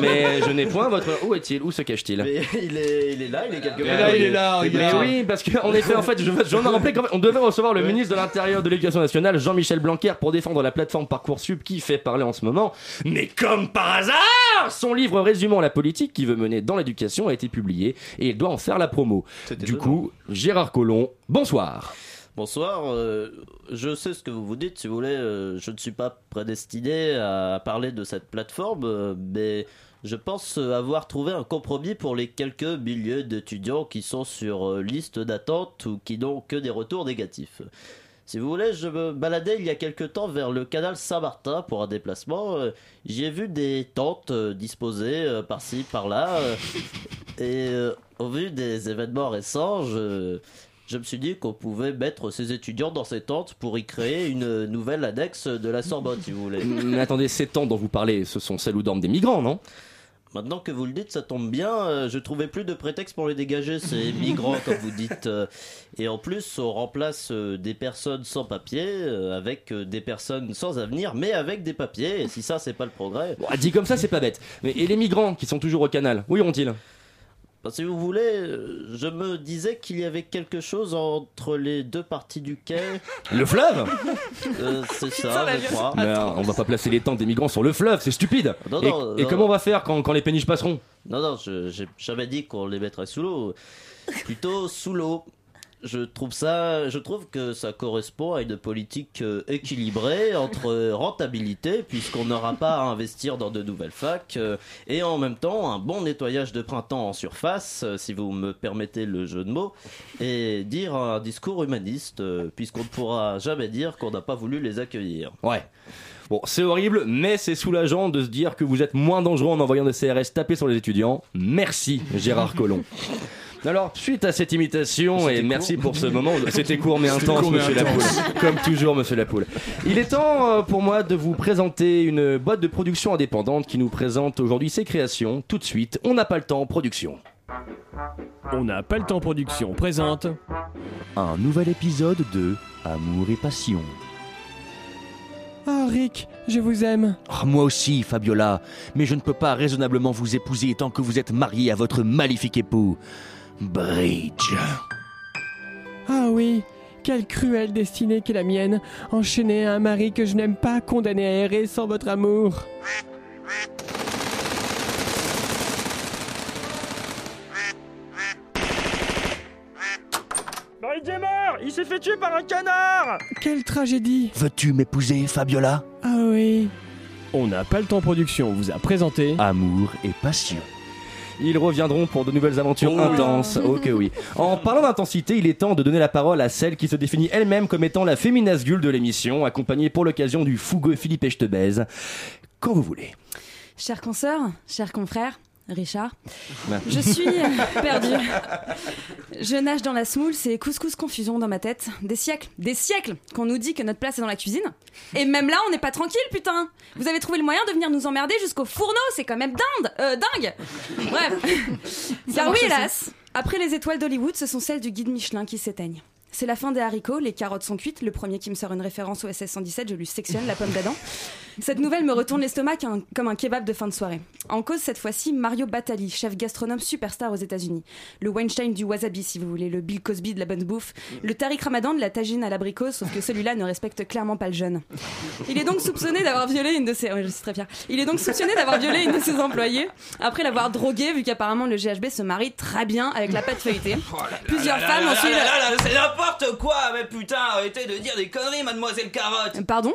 Mais je n'ai point votre. Où est-il? Où se cache-t-il? Mais il est, il est là, il est quelque part. Là, il est là. Il est là. Mais oui, parce que en effet, en fait, je, j'en ai rappelé qu'on devait recevoir le ouais. ministre de l'Intérieur, de l'Éducation nationale, Jean-Michel Blanquer, pour défendre la plateforme Parcoursup qui fait parler en ce moment. Mais comme par hasard, son livre résumant la politique qu'il veut mener dans l'éducation a été publié et il doit en faire la promo. C'était du coup, Gérard Collomb. Bonsoir. Bonsoir, euh, je sais ce que vous vous dites, si vous voulez, euh, je ne suis pas prédestiné à parler de cette plateforme, euh, mais je pense avoir trouvé un compromis pour les quelques milliers d'étudiants qui sont sur euh, liste d'attente ou qui n'ont que des retours négatifs. Si vous voulez, je me baladais il y a quelque temps vers le canal Saint-Martin pour un déplacement. Euh, j'y ai vu des tentes euh, disposées euh, par-ci, par-là. Euh, et euh, au vu des événements récents, je, je me suis dit qu'on pouvait mettre ces étudiants dans ces tentes pour y créer une nouvelle annexe de la Sorbonne, si vous voulez. Mais attendez, ces tentes dont vous parlez, ce sont celles où dorment des migrants, non ? Maintenant que vous le dites, ça tombe bien, euh, je trouvais plus de prétexte pour les dégager, ces migrants, comme vous dites. Euh, et en plus, on remplace euh, des personnes sans papier euh, avec euh, des personnes sans avenir, mais avec des papiers, et si ça, c'est pas le progrès... Bon, dit comme ça, c'est pas bête. Mais, et les migrants qui sont toujours au canal, où iront-ils ? Ben, si vous voulez, je me disais qu'il y avait quelque chose entre les deux parties du quai. Le fleuve euh, C'est ça, je crois. Mais on va pas placer les tentes des migrants sur le fleuve, c'est stupide. Non, et non, et non. Comment on va faire quand, quand les péniches passeront ? Non, non, je, j'ai jamais dit qu'on les mettrait sous l'eau. Plutôt sous l'eau. Je trouve ça, je trouve que ça correspond à une politique euh, équilibrée entre euh, rentabilité, puisqu'on n'aura pas à investir dans de nouvelles facs, euh, et en même temps un bon nettoyage de printemps en surface, euh, si vous me permettez le jeu de mots, et dire un discours humaniste, euh, puisqu'on ne pourra jamais dire qu'on n'a pas voulu les accueillir. Ouais. Bon, c'est horrible, mais c'est soulageant de se dire que vous êtes moins dangereux en envoyant des C R S taper sur les étudiants. Merci, Gérard Collomb. Alors, suite à cette imitation, c'était et court. Merci pour ce moment, c'était court mais c'était intense, court, mais monsieur intense. Lapoule. Comme toujours, monsieur Lapoule. Il est temps euh, pour moi de vous présenter une boîte de production indépendante qui nous présente aujourd'hui ses créations. Tout de suite, on n'a pas le temps, production. On n'a pas le temps, production, présente. Un nouvel épisode de Amour et Passion. Ah, Rick, je vous aime. Oh, moi aussi, Fabiola, mais je ne peux pas raisonnablement vous épouser tant que vous êtes mariée à votre maléfique époux. Bridge. Ah oui, quelle cruelle destinée qu'est la mienne, enchaînée à un mari que je n'aime pas, condamné à errer sans votre amour. Bridge est mort, il s'est fait tuer par un canard. Quelle tragédie. Veux-tu m'épouser, Fabiola ? Ah oui. On n'a pas le temps, production vous a présenté Amour et Passion. Ils reviendront pour de nouvelles aventures oh intenses. Oui. Ok, oui. En parlant d'intensité, il est temps de donner la parole à celle qui se définit elle-même comme étant la féminazgule de l'émission, accompagnée pour l'occasion du fougueux Philippe Ejtebaiz. Quand vous voulez. Chers consoeurs, chers confrères, Richard, bah. Je suis perdue. Je nage dans la semoule, c'est couscous confusion dans ma tête. Des siècles, des siècles qu'on nous dit que notre place est dans la cuisine. Et même là, on n'est pas tranquille, putain. Vous avez trouvé le moyen de venir nous emmerder jusqu'au fourneau, c'est quand même dingue, euh, dingue. Bref. Car oui, hélas, après les étoiles d'Hollywood, ce sont celles du guide Michelin qui s'éteignent. C'est la fin des haricots, les carottes sont cuites. Le premier qui me sort une référence au S S cent dix-sept, je lui sectionne la pomme d'Adam. Cette nouvelle me retourne l'estomac comme un kebab de fin de soirée. En cause, cette fois-ci, Mario Batali, chef gastronome superstar aux États-Unis. Le Weinstein du wasabi, si vous voulez, le Bill Cosby de la bonne bouffe, le Tariq Ramadan de la tagine à l'abricot, sauf que celui-là ne respecte clairement pas le jeûne. Il est donc soupçonné d'avoir violé une de ses... Oui, je suis très fière. Il est donc soupçonné d'avoir violé une de ses employés, après l'avoir drogué, vu qu'apparemment le G H B se marie très bien avec la pâte feuilletée. Plusieurs femmes ont suivi... N'importe quoi, mais putain, arrêtez de dire des conneries, mademoiselle Carotte. Pardon ?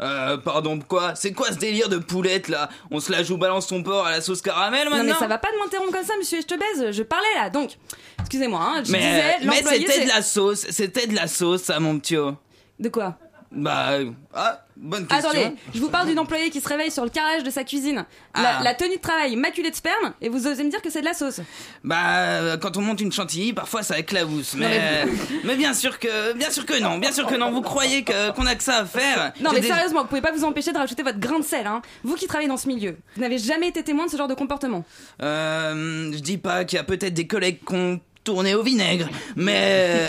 Euh, pardon quoi ? C'est quoi ce délire de poulette, là ? On se la joue balance son porc à la sauce caramel, maintenant ? Non mais ça va pas de m'interrompre comme ça, monsieur Ejtebaiz, je parlais, là, donc... Excusez-moi, hein, je mais, disais... Euh, mais c'était c'est... de la sauce, c'était de la sauce, ça, mon petit haut. De quoi ? Bah... Ah, bonne question. Attendez, je vous parle d'une employée qui se réveille sur le carrelage de sa cuisine. La, ah. la tenue de travail maculée de sperme, et vous osez me dire que c'est de la sauce. Bah, quand on monte une chantilly, parfois ça éclabousse. Mais, mais... mais bien sûr que, bien sûr que non, bien sûr que non. Vous croyez que, qu'on a que ça à faire ? Non, j'ai mais des... sérieusement, vous pouvez pas vous empêcher de rajouter votre grain de sel, hein. Vous qui travaillez dans ce milieu, vous n'avez jamais été témoin de ce genre de comportement. Euh, je dis pas qu'il y a peut-être des collègues qui ont tourné au vinaigre, mais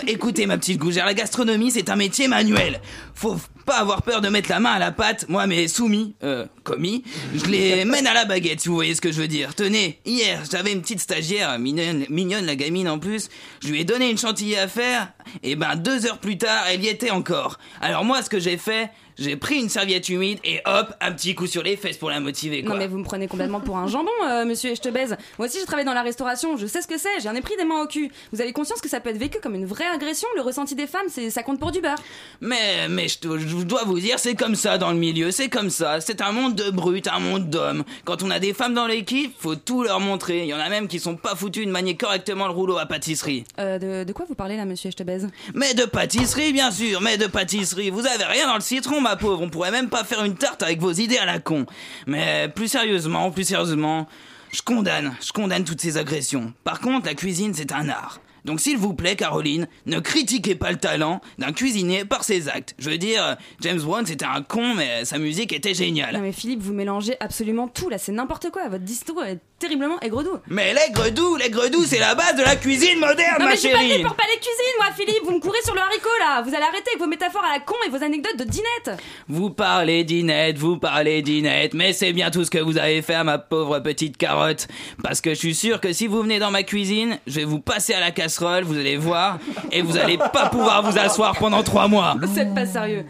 euh, écoutez ma petite gougère, la gastronomie c'est un métier manuel, faut pas avoir peur de mettre la main à la pâte, moi mes soumis, euh, commis, je les mène à la baguette si vous voyez ce que je veux dire. Tenez, hier j'avais une petite stagiaire, mignonne, mignonne la gamine en plus, je lui ai donné une chantilly à faire, et ben deux heures plus tard elle y était encore. Alors moi ce que j'ai fait, j'ai pris une serviette humide et hop, un petit coup sur les fesses pour la motiver, quoi. Non mais vous me prenez complètement pour un jambon, euh, monsieur Ejtebaiz. Moi aussi j'ai travaillé dans la restauration, je sais ce que c'est, j'en ai pris des mains au cul. Vous avez conscience que ça peut être vécu comme une vraie agression, le ressenti des femmes, c'est, ça compte pour du beurre. Mais, mais je, je dois vous dire, c'est comme ça dans le milieu, c'est comme ça. C'est un monde de brutes, un monde d'hommes. Quand on a des femmes dans l'équipe, faut tout leur montrer. Il y en a même qui sont pas foutus de manier correctement le rouleau à pâtisserie. Euh, de, de quoi vous parlez là, monsieur Ejtebaiz ? Mais de pâtisserie, bien sûr, mais de pâtisserie. Vous avez rien dans le citron, ma pauvre. On pourrait même pas faire une tarte avec vos idées à la con. Mais plus sérieusement, plus sérieusement, je condamne, je condamne toutes ces agressions. Par contre, la cuisine, c'est un art. Donc s'il vous plaît, Caroline, ne critiquez pas le talent d'un cuisinier par ses actes. Je veux dire, James Brown, c'était un con, mais sa musique était géniale. Non mais Philippe, vous mélangez absolument tout, là, c'est n'importe quoi. Votre disto est terriblement aigre-doux. Mais l'aigre-doux, l'aigre-doux, c'est la base de la cuisine moderne, non, ma chérie. Non mais je suis pas venue pour parler cuisine, moi, Philippe. Vous me courez sur le haricot, là. Vous allez arrêter avec vos métaphores à la con et vos anecdotes de dinette. Vous parlez dinette, vous parlez dinette, mais c'est bien tout ce que vous avez fait à ma pauvre petite carotte. Parce que je suis sûr que si vous venez dans ma cuisine, je vais vous passer à la casse. Vous allez voir, et vous allez pas pouvoir vous asseoir pendant trois mois. Vous êtes pas sérieux.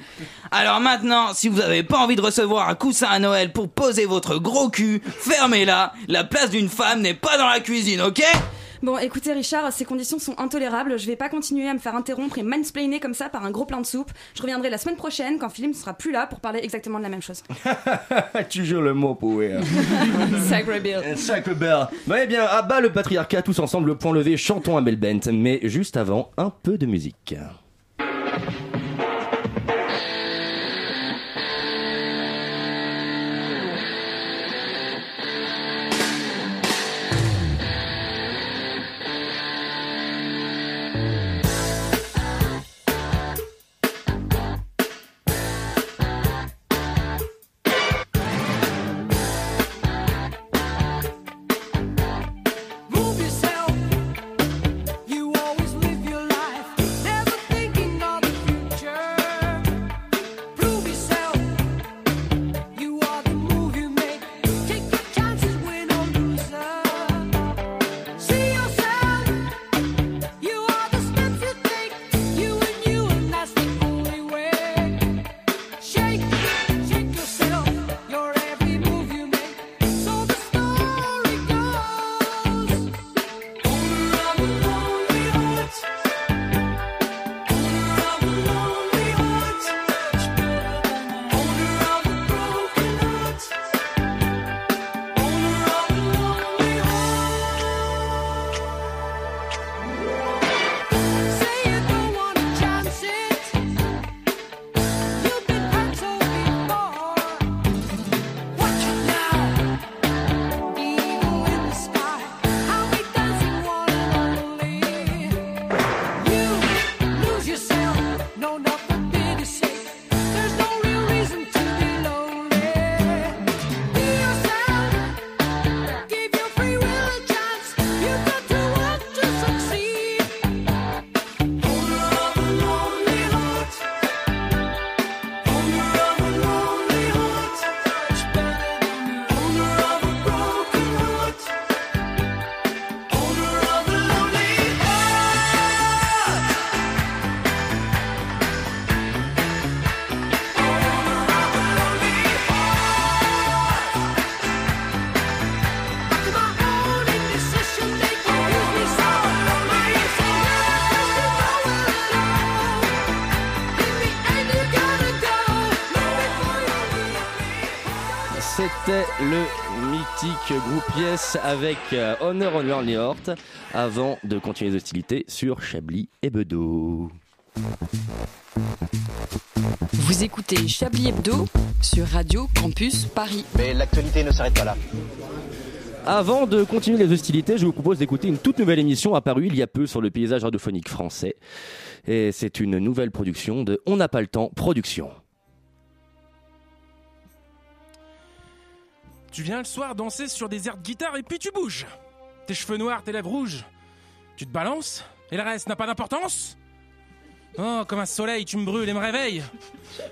Alors maintenant, si vous avez pas envie de recevoir un coussin à Noël pour poser votre gros cul, fermez-la. La place d'une femme n'est pas dans la cuisine, ok ? Bon, écoutez Richard, ces conditions sont intolérables. Je vais pas continuer à me faire interrompre et mansplainer comme ça par un gros plein de soupe. Je reviendrai la semaine prochaine quand Philippe ne sera plus là pour parler exactement de la même chose. Toujours le mot poué. Sacré Bill. Sacré Bill. Bon, eh bien, à bas le patriarcat, tous ensemble, le point levé, chantons à Mel Bent. Mais juste avant, un peu de musique. C'était le mythique groupe Yes avec euh, Honor on Lonely Heart avant de continuer les hostilités sur Chablis Hebdo. Vous écoutez Chablis Hebdo sur Radio Campus Paris. Mais l'actualité ne s'arrête pas là. Avant de continuer les hostilités, je vous propose d'écouter une toute nouvelle émission apparue il y a peu sur le paysage radiophonique français. Et c'est une nouvelle production de On n'a pas le temps, production. Tu viens le soir danser sur des airs de guitare et puis tu bouges. Tes cheveux noirs, tes lèvres rouges. Tu te balances et le reste n'a pas d'importance. Oh, comme un soleil, tu me brûles et me réveilles.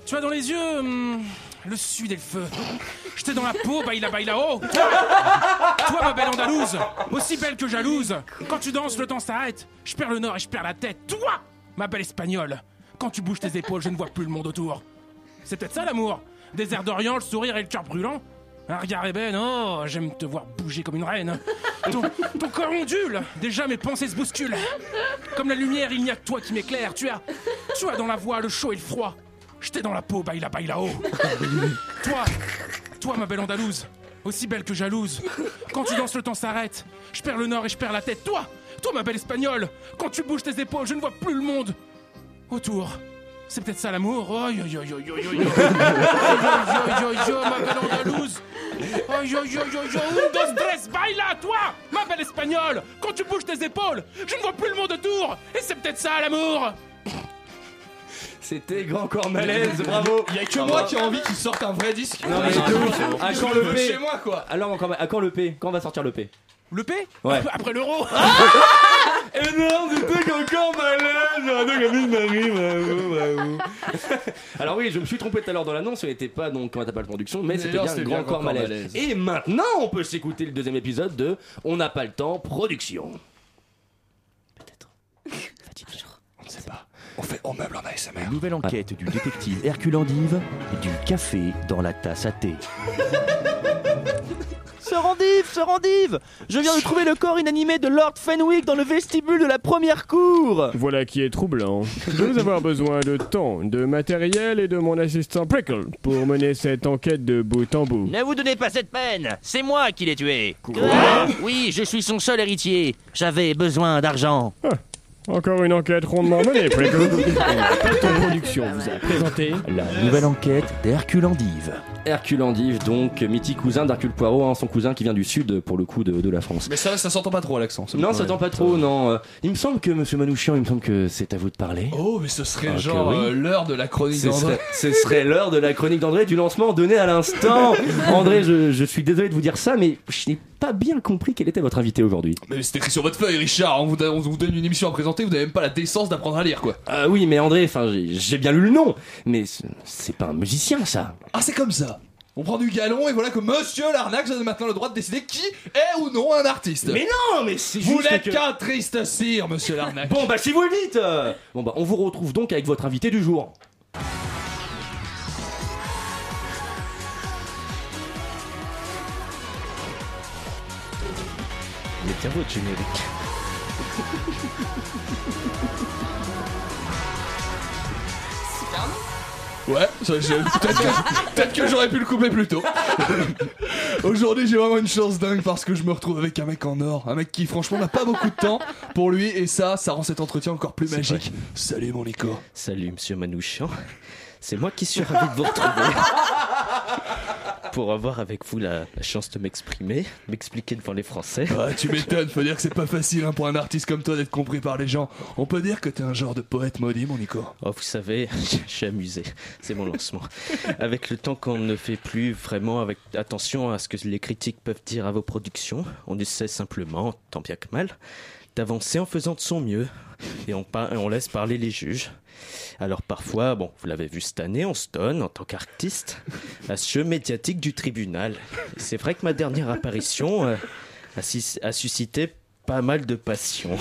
Tu as dans les yeux hum, le sud et le feu. Je t'ai dans la peau, baila baila-oh. Toi, ma belle andalouse, aussi belle que jalouse. Quand tu danses, le temps s'arrête. Je perds le nord et je perds la tête. Toi, ma belle espagnole, quand tu bouges tes épaules, je ne vois plus le monde autour. C'est peut-être ça l'amour. Des airs d'Orient, le sourire et le cœur brûlant. Un regard ébène, oh, j'aime te voir bouger comme une reine. Ton, ton corps ondule, déjà mes pensées se bousculent. Comme la lumière, il n'y a que toi qui m'éclaire. Tu as, tu as dans la voix le chaud et le froid. Je t'ai dans la peau, baila baila-oh. Toi, toi ma belle Andalouse, aussi belle que jalouse. Quand tu danses, le temps s'arrête. Je perds le nord et je perds la tête. Toi, toi ma belle Espagnole, quand tu bouges tes épaules, je ne vois plus le monde autour. C'est peut-être ça l'amour. Oh yo yo yo yo yo yo yo yo yo yo ma belle Andalouse. Oh yo yo yo yo un dos tres baila. Toi, ma belle Espagnole, quand tu bouges tes épaules, je ne vois plus le monde autour. Et c'est peut-être ça l'amour. C'était Grand Corps Malaise, bravo. Il y a que ah moi bah. qui a envie qu'ils sortent un vrai disque. Non, non mais non, à quand le P chez moi quoi. Alors à quand le P? Quand on va sortir le P? Le P? Ouais. Après l'euro. Ah et non, c'était Grand Corps Malaise. Bravo, bravo. Alors oui, je me suis trompé tout à l'heure dans l'annonce, on n'était pas donc comment t'as pas le production, mais, mais c'était bien Grand Corps Malaise. Malaise. Et maintenant, on peut s'écouter le deuxième épisode de On n'a pas le temps production. Peut-être. On ne sait pas. On fait en meuble en A S M R. Nouvelle enquête ah. du détective Hercule Endive et du café dans la tasse à thé. Sœur Endive, Sœur Endive, je viens de trouver le corps inanimé de Lord Fenwick dans le vestibule de la première cour. Voilà qui est troublant. Je vais avoir besoin de temps, de matériel et de mon assistant Prickle pour mener cette enquête de bout en bout. Ne vous donnez pas cette peine, c'est moi qui l'ai tué. Quoi ? Oui, je suis son seul héritier. J'avais besoin d'argent. Ah. Encore une enquête rondement menée, Prickle. Patton Production vous a présenté la nouvelle enquête d'Hercule Endive. Hercule Endive, donc, mythique cousin d'Hercule Poirot, hein, son cousin qui vient du sud, pour le coup, de, de la France. Mais ça, ça s'entend pas trop à l'accent. Non, ça s'entend pas trop, non. Il me semble que, monsieur Manouchiant, il me semble que c'est à vous de parler. Oh, mais ce serait ah, genre oui. euh, l'heure de la chronique d'André. Ce serait, serait l'heure de la chronique d'André, du lancement donné à l'instant. André, je, je suis désolé de vous dire ça, mais je n'ai pas bien compris quel était votre invité aujourd'hui. Mais c'était écrit sur votre feuille, Richard. On vous, on vous donne une émission à présenter. Vous n'avez même pas la décence d'apprendre à lire quoi. Ah euh, oui mais André, enfin j'ai, j'ai bien lu le nom, mais c'est, c'est pas un musicien ça. Ah c'est comme ça. On prend du galon et voilà que monsieur l'arnaque a maintenant le droit de décider qui est ou non un artiste. Mais non mais c'est vous juste vous n'êtes que... qu'un triste cire monsieur l'arnaque. Bon bah si vous le dites euh... Bon bah on vous retrouve donc avec votre invité du jour. Mais tiens votre générique. Ouais, ça, je, peut-être, que, peut-être que j'aurais pu le couper plus tôt. Aujourd'hui j'ai vraiment une chance dingue parce que je me retrouve avec un mec en or. Un mec qui franchement n'a pas beaucoup de temps pour lui. Et ça, ça rend cet entretien encore plus magique. Salut mon Nico. Salut monsieur Manouchiant. C'est moi qui suis ravi de vous retrouver pour avoir avec vous la, la chance de m'exprimer, m'expliquer devant les Français. Ah, tu m'étonnes, faut dire que c'est pas facile hein, pour un artiste comme toi d'être compris par les gens. On peut dire que t'es un genre de poète maudit, mon Nico. Oh, vous savez, je, je suis amusé. C'est mon lancement. Avec le temps qu'on ne fait plus vraiment avec attention à ce que les critiques peuvent dire à vos productions, on essaie simplement, tant bien que mal, d'avancer en faisant de son mieux. Et on, par- on laisse parler les juges. Alors parfois, bon, vous l'avez vu cette année, on se donne en tant qu'artiste à ce jeu médiatique du tribunal. Et c'est vrai que ma dernière apparition euh, a, si- a suscité pas mal de passion.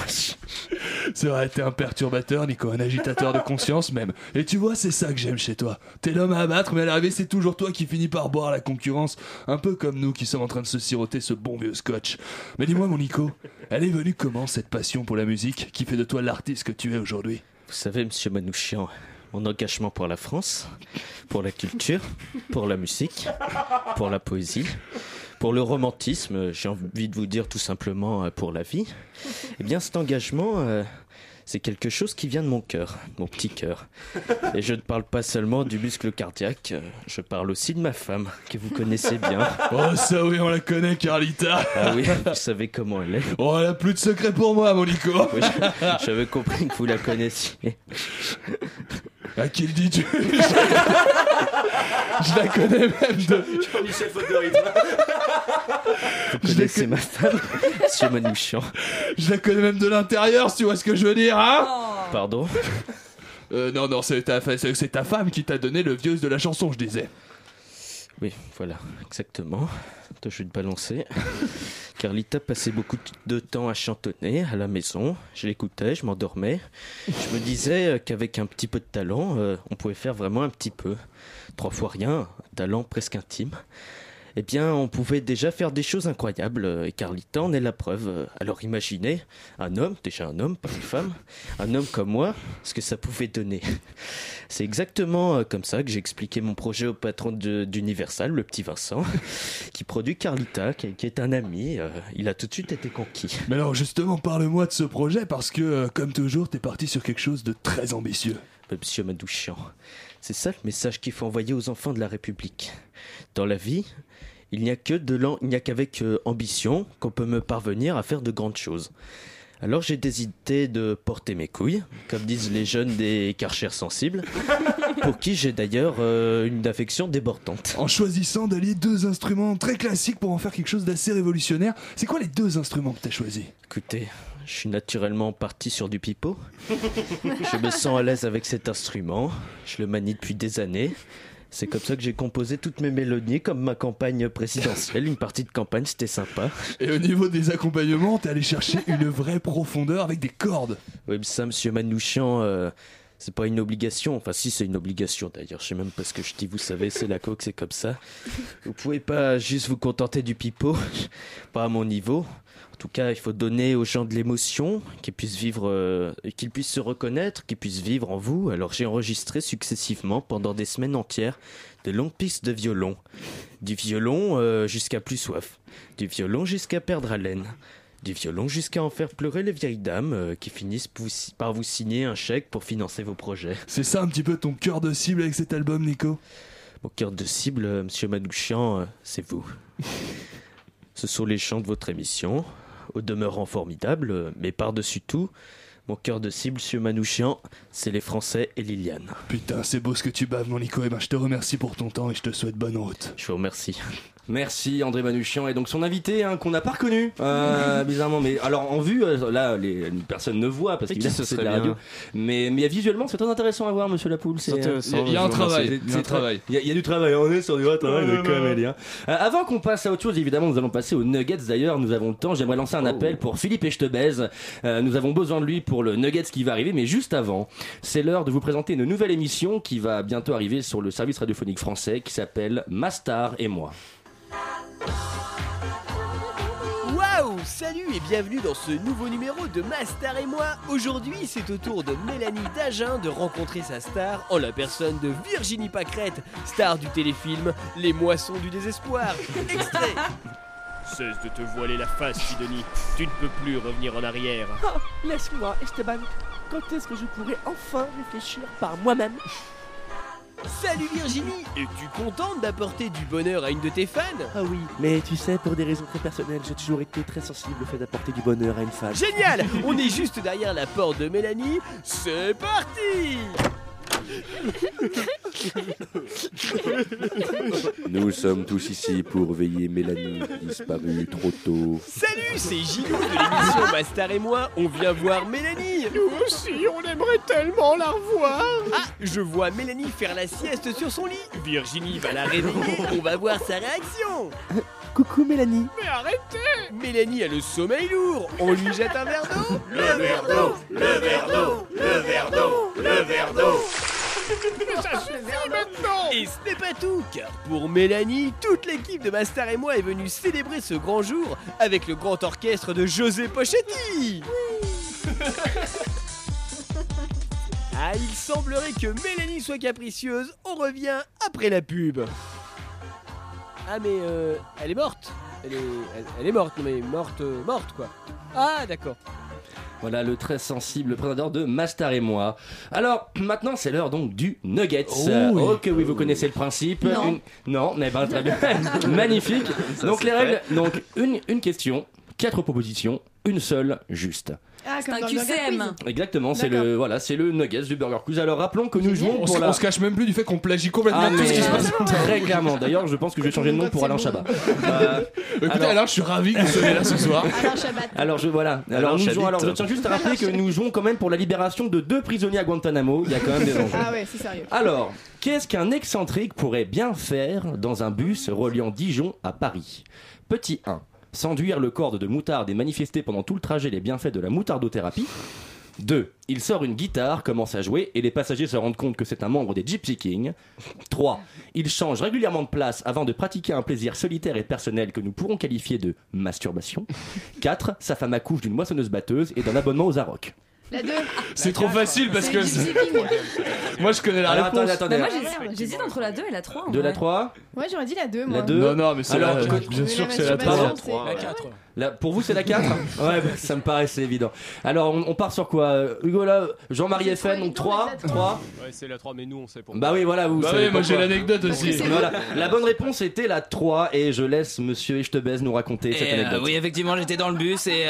C'est vrai, t'es un perturbateur, Nico, un agitateur de conscience même. Et tu vois, c'est ça que j'aime chez toi. T'es l'homme à abattre, mais à l'arrivée, c'est toujours toi qui finis par boire la concurrence. Un peu comme nous qui sommes en train de se siroter ce bon vieux scotch. Mais dis-moi, mon Nico, elle est venue comment cette passion pour la musique qui fait de toi l'artiste que tu es aujourd'hui ? Vous savez, monsieur Manouchiant, mon engagement pour la France, pour la culture, pour la musique, pour la poésie, pour le romantisme, j'ai envie de vous dire tout simplement pour la vie, eh bien cet engagement, euh, c'est quelque chose qui vient de mon cœur, mon petit cœur. Et je ne parle pas seulement du muscle cardiaque, je parle aussi de ma femme, que vous connaissez bien. Oh ça oui, on la connaît Carlita. Ah oui, vous savez comment elle est. Oh, elle a plus de secret pour moi, mon Nico. Oui, j'avais compris que vous la connaissiez. À qui le dis-tu? Je la connais même de... Jean-Michel Faudorit. Vous connaissez ma femme, monsieur Manouchiant. Je la connais même de l'intérieur, si tu vois ce que je veux dire, hein? Pardon? euh, Non, non, c'est ta, c'est ta femme qui t'a donné le vieux de la chanson, je disais. Oui, voilà, exactement. Toi, je vais te balancer. Carlita passait beaucoup de temps à chantonner à la maison. Je l'écoutais, je m'endormais. Je me disais qu'avec un petit peu de talent, euh, on pouvait faire vraiment un petit peu. Trois fois rien, un talent presque intime. Eh bien, on pouvait déjà faire des choses incroyables. Et Carlita en est la preuve. Alors imaginez, un homme, déjà un homme, pas une femme, un homme comme moi, ce que ça pouvait donner. C'est exactement comme ça que j'ai expliqué mon projet au patron de, d'Universal, le petit Vincent, qui produit Carlita, qui, qui est un ami. Il a tout de suite été conquis. Mais alors justement, parle-moi de ce projet, parce que, comme toujours, t'es parti sur quelque chose de très ambitieux. Monsieur Manouchiant, c'est ça le message qu'il faut envoyer aux enfants de la République. Dans la vie, il n'y a que de l'an... il n'y a qu'avec euh, ambition qu'on peut me parvenir à faire de grandes choses. Alors j'ai décidé de porter mes couilles, comme disent les jeunes des Karchers sensibles, pour qui j'ai d'ailleurs euh, une affection débordante. En choisissant d'allier deux instruments très classiques pour en faire quelque chose d'assez révolutionnaire, c'est quoi les deux instruments que t'as choisis ? Écoutez, je suis naturellement parti sur du pipeau. Je me sens à l'aise avec cet instrument, je le manie depuis des années. C'est comme ça que j'ai composé toutes mes mélodies, comme ma campagne présidentielle. Une partie de campagne, c'était sympa. Et au niveau des accompagnements, t'es allé chercher une vraie profondeur avec des cordes. Oui, mais ça, monsieur Manouchiant, euh, c'est pas une obligation. Enfin, si, c'est une obligation, d'ailleurs. Je sais même pas ce que je dis, vous savez, c'est la coque, c'est comme ça. Vous pouvez pas juste vous contenter du pipeau, pas à mon niveau. En tout cas, il faut donner aux gens de l'émotion, qu'ils puissent vivre, euh, qu'ils puissent se reconnaître, qu'ils puissent vivre en vous. Alors j'ai enregistré successivement pendant des semaines entières de longues pistes de violon. Du violon euh, jusqu'à plus soif, du violon jusqu'à perdre haleine, du violon jusqu'à en faire pleurer les vieilles dames euh, qui finissent pou- par vous signer un chèque pour financer vos projets. C'est ça un petit peu ton cœur de cible avec cet album, Nico ? Mon cœur de cible, euh, monsieur Manouchiant, euh, c'est vous. Ce sont les chants de votre émission, au demeurant formidable, mais par-dessus tout, mon cœur de cible, monsieur Manouchiant, c'est les Français et Liliane. Putain, c'est beau ce que tu baves, mon Nico. Et ben, je te remercie pour ton temps et je te souhaite bonne route. Je vous remercie. Merci André Manouchiant. Et donc son invité hein, qu'on n'a pas reconnu euh, bizarrement, mais alors en vue euh, là les, personne ne voit parce qu'il a ce serait la radio, mais, mais visuellement c'est très intéressant à voir monsieur Lapoule. Il y, y a un travail, il y, y, y a du travail, on est sur du vrai travail de comédien. Euh, avant qu'on passe à autre chose, évidemment nous allons passer aux Nuggets, d'ailleurs nous avons le temps, j'aimerais lancer un oh. appel pour Philippe Ejtebaiz. Euh, nous avons besoin de lui pour le Nuggets qui va arriver, mais juste avant c'est l'heure de vous présenter une nouvelle émission qui va bientôt arriver sur le service radiophonique français qui s'appelle Ma Star et Moi. Waouh, salut et bienvenue dans ce nouveau numéro de Ma Star et Moi. Aujourd'hui, c'est au tour de Mélanie Dagen de rencontrer sa star en la personne de Virginie Pacrette, star du téléfilm Les Moissons du désespoir. Extrait. Cesse de te voiler la face, Sidonie. Tu ne peux plus revenir en arrière. Oh, laisse-moi, Esteban. Quand est-ce que je pourrai enfin réfléchir par moi-même ? Salut Virginie, es-tu contente d'apporter du bonheur à une de tes fans ? Ah oui, mais tu sais, pour des raisons très personnelles, j'ai toujours été très sensible au fait d'apporter du bonheur à une fan. Génial ! On est juste derrière la porte de Mélanie, c'est parti ! Nous sommes tous ici pour veiller Mélanie, disparue trop tôt. Salut, c'est Gilou de l'émission Ma Star et Moi. On vient voir Mélanie. Nous aussi, on aimerait tellement la revoir. Ah, je vois Mélanie faire la sieste sur son lit. Virginie va la réveiller. On va voir sa réaction. Coucou Mélanie. Mais arrêtez ! Mélanie a le sommeil lourd. On lui jette un verre d'eau. Le verre d'eau, le verre d'eau, le verre d'eau, le verre d'eau. Mais ça suffit maintenant. Et ce n'est pas tout, car pour Mélanie, toute l'équipe de Ma Star et Moi est venue célébrer ce grand jour avec le grand orchestre de José Pochetti. Oui. Ah, il semblerait que Mélanie soit capricieuse. On revient après la pub. Ah mais euh, elle est morte. Elle est, elle, elle est morte, mais morte, euh, morte quoi. Ah d'accord. Voilà le très sensible présentateur de Ma Star et Moi. Alors, maintenant, c'est l'heure donc du Nuggets. Oh, oui. Ok, oui, vous connaissez le principe. Non, une... non mais ben, très bien. Magnifique. Ça, donc, les règles. Vrai. Donc, une, une question, quatre propositions, une seule juste. Ah, c'est un Q C M. Exactement, c'est le, voilà, c'est le Nuggets du Burger Quiz. Alors rappelons que nous jouons on pour se, la... On se cache même plus du fait qu'on plagie complètement ah, tout ce qui se passe. Très clairement, d'ailleurs je pense que je vais changer de nom pour Alain Chabat. euh, Écoutez alors... Alain, je suis ravi que vous soyez là ce soir. Alain Chabat. Alors je, voilà. alors, nous jouons, alors je tiens juste à rappeler que nous jouons quand même pour la libération de deux prisonniers à Guantanamo. Il y a quand même des enjeux. Ah ouais, c'est sérieux. Alors, qu'est-ce qu'un excentrique pourrait bien faire dans un bus reliant Dijon à Paris ? Petit un, s'enduire le corps de moutarde et manifester pendant tout le trajet les bienfaits de la moutardothérapie. deux. Il sort une guitare, commence à jouer et les passagers se rendent compte que c'est un membre des Gypsy Kings. trois. Il change régulièrement de place avant de pratiquer un plaisir solitaire et personnel que nous pourrons qualifier de masturbation. quatre. Sa femme accouche d'une moissonneuse-batteuse et d'un abonnement aux Arocs. La deux. C'est la trop quatre, facile parce que moi je connais la alors, réponse. Attendez, attendez, bah moi j'hésite, j'hésite entre la deux et la trois. De la trois. Ouais, j'aurais dit la deux moi. La deux. Non non, mais c'est alors, la, bien, bien sûr que c'est la trois. La, trois. La quatre. La, pour vous c'est la quatre. Ouais, bah, ça me paraissait évident. Alors on, on part sur quoi Hugo là, Jean-Marie F N donc trois, trois. Ouais, c'est la trois mais nous on sait pourquoi. Bah oui, voilà, vous bah savez. Oui, moi j'ai l'anecdote aussi. Voilà. La bonne réponse était la trois et je laisse monsieur Ejtebaiz nous raconter cette anecdote. Oui, effectivement, j'étais dans le bus et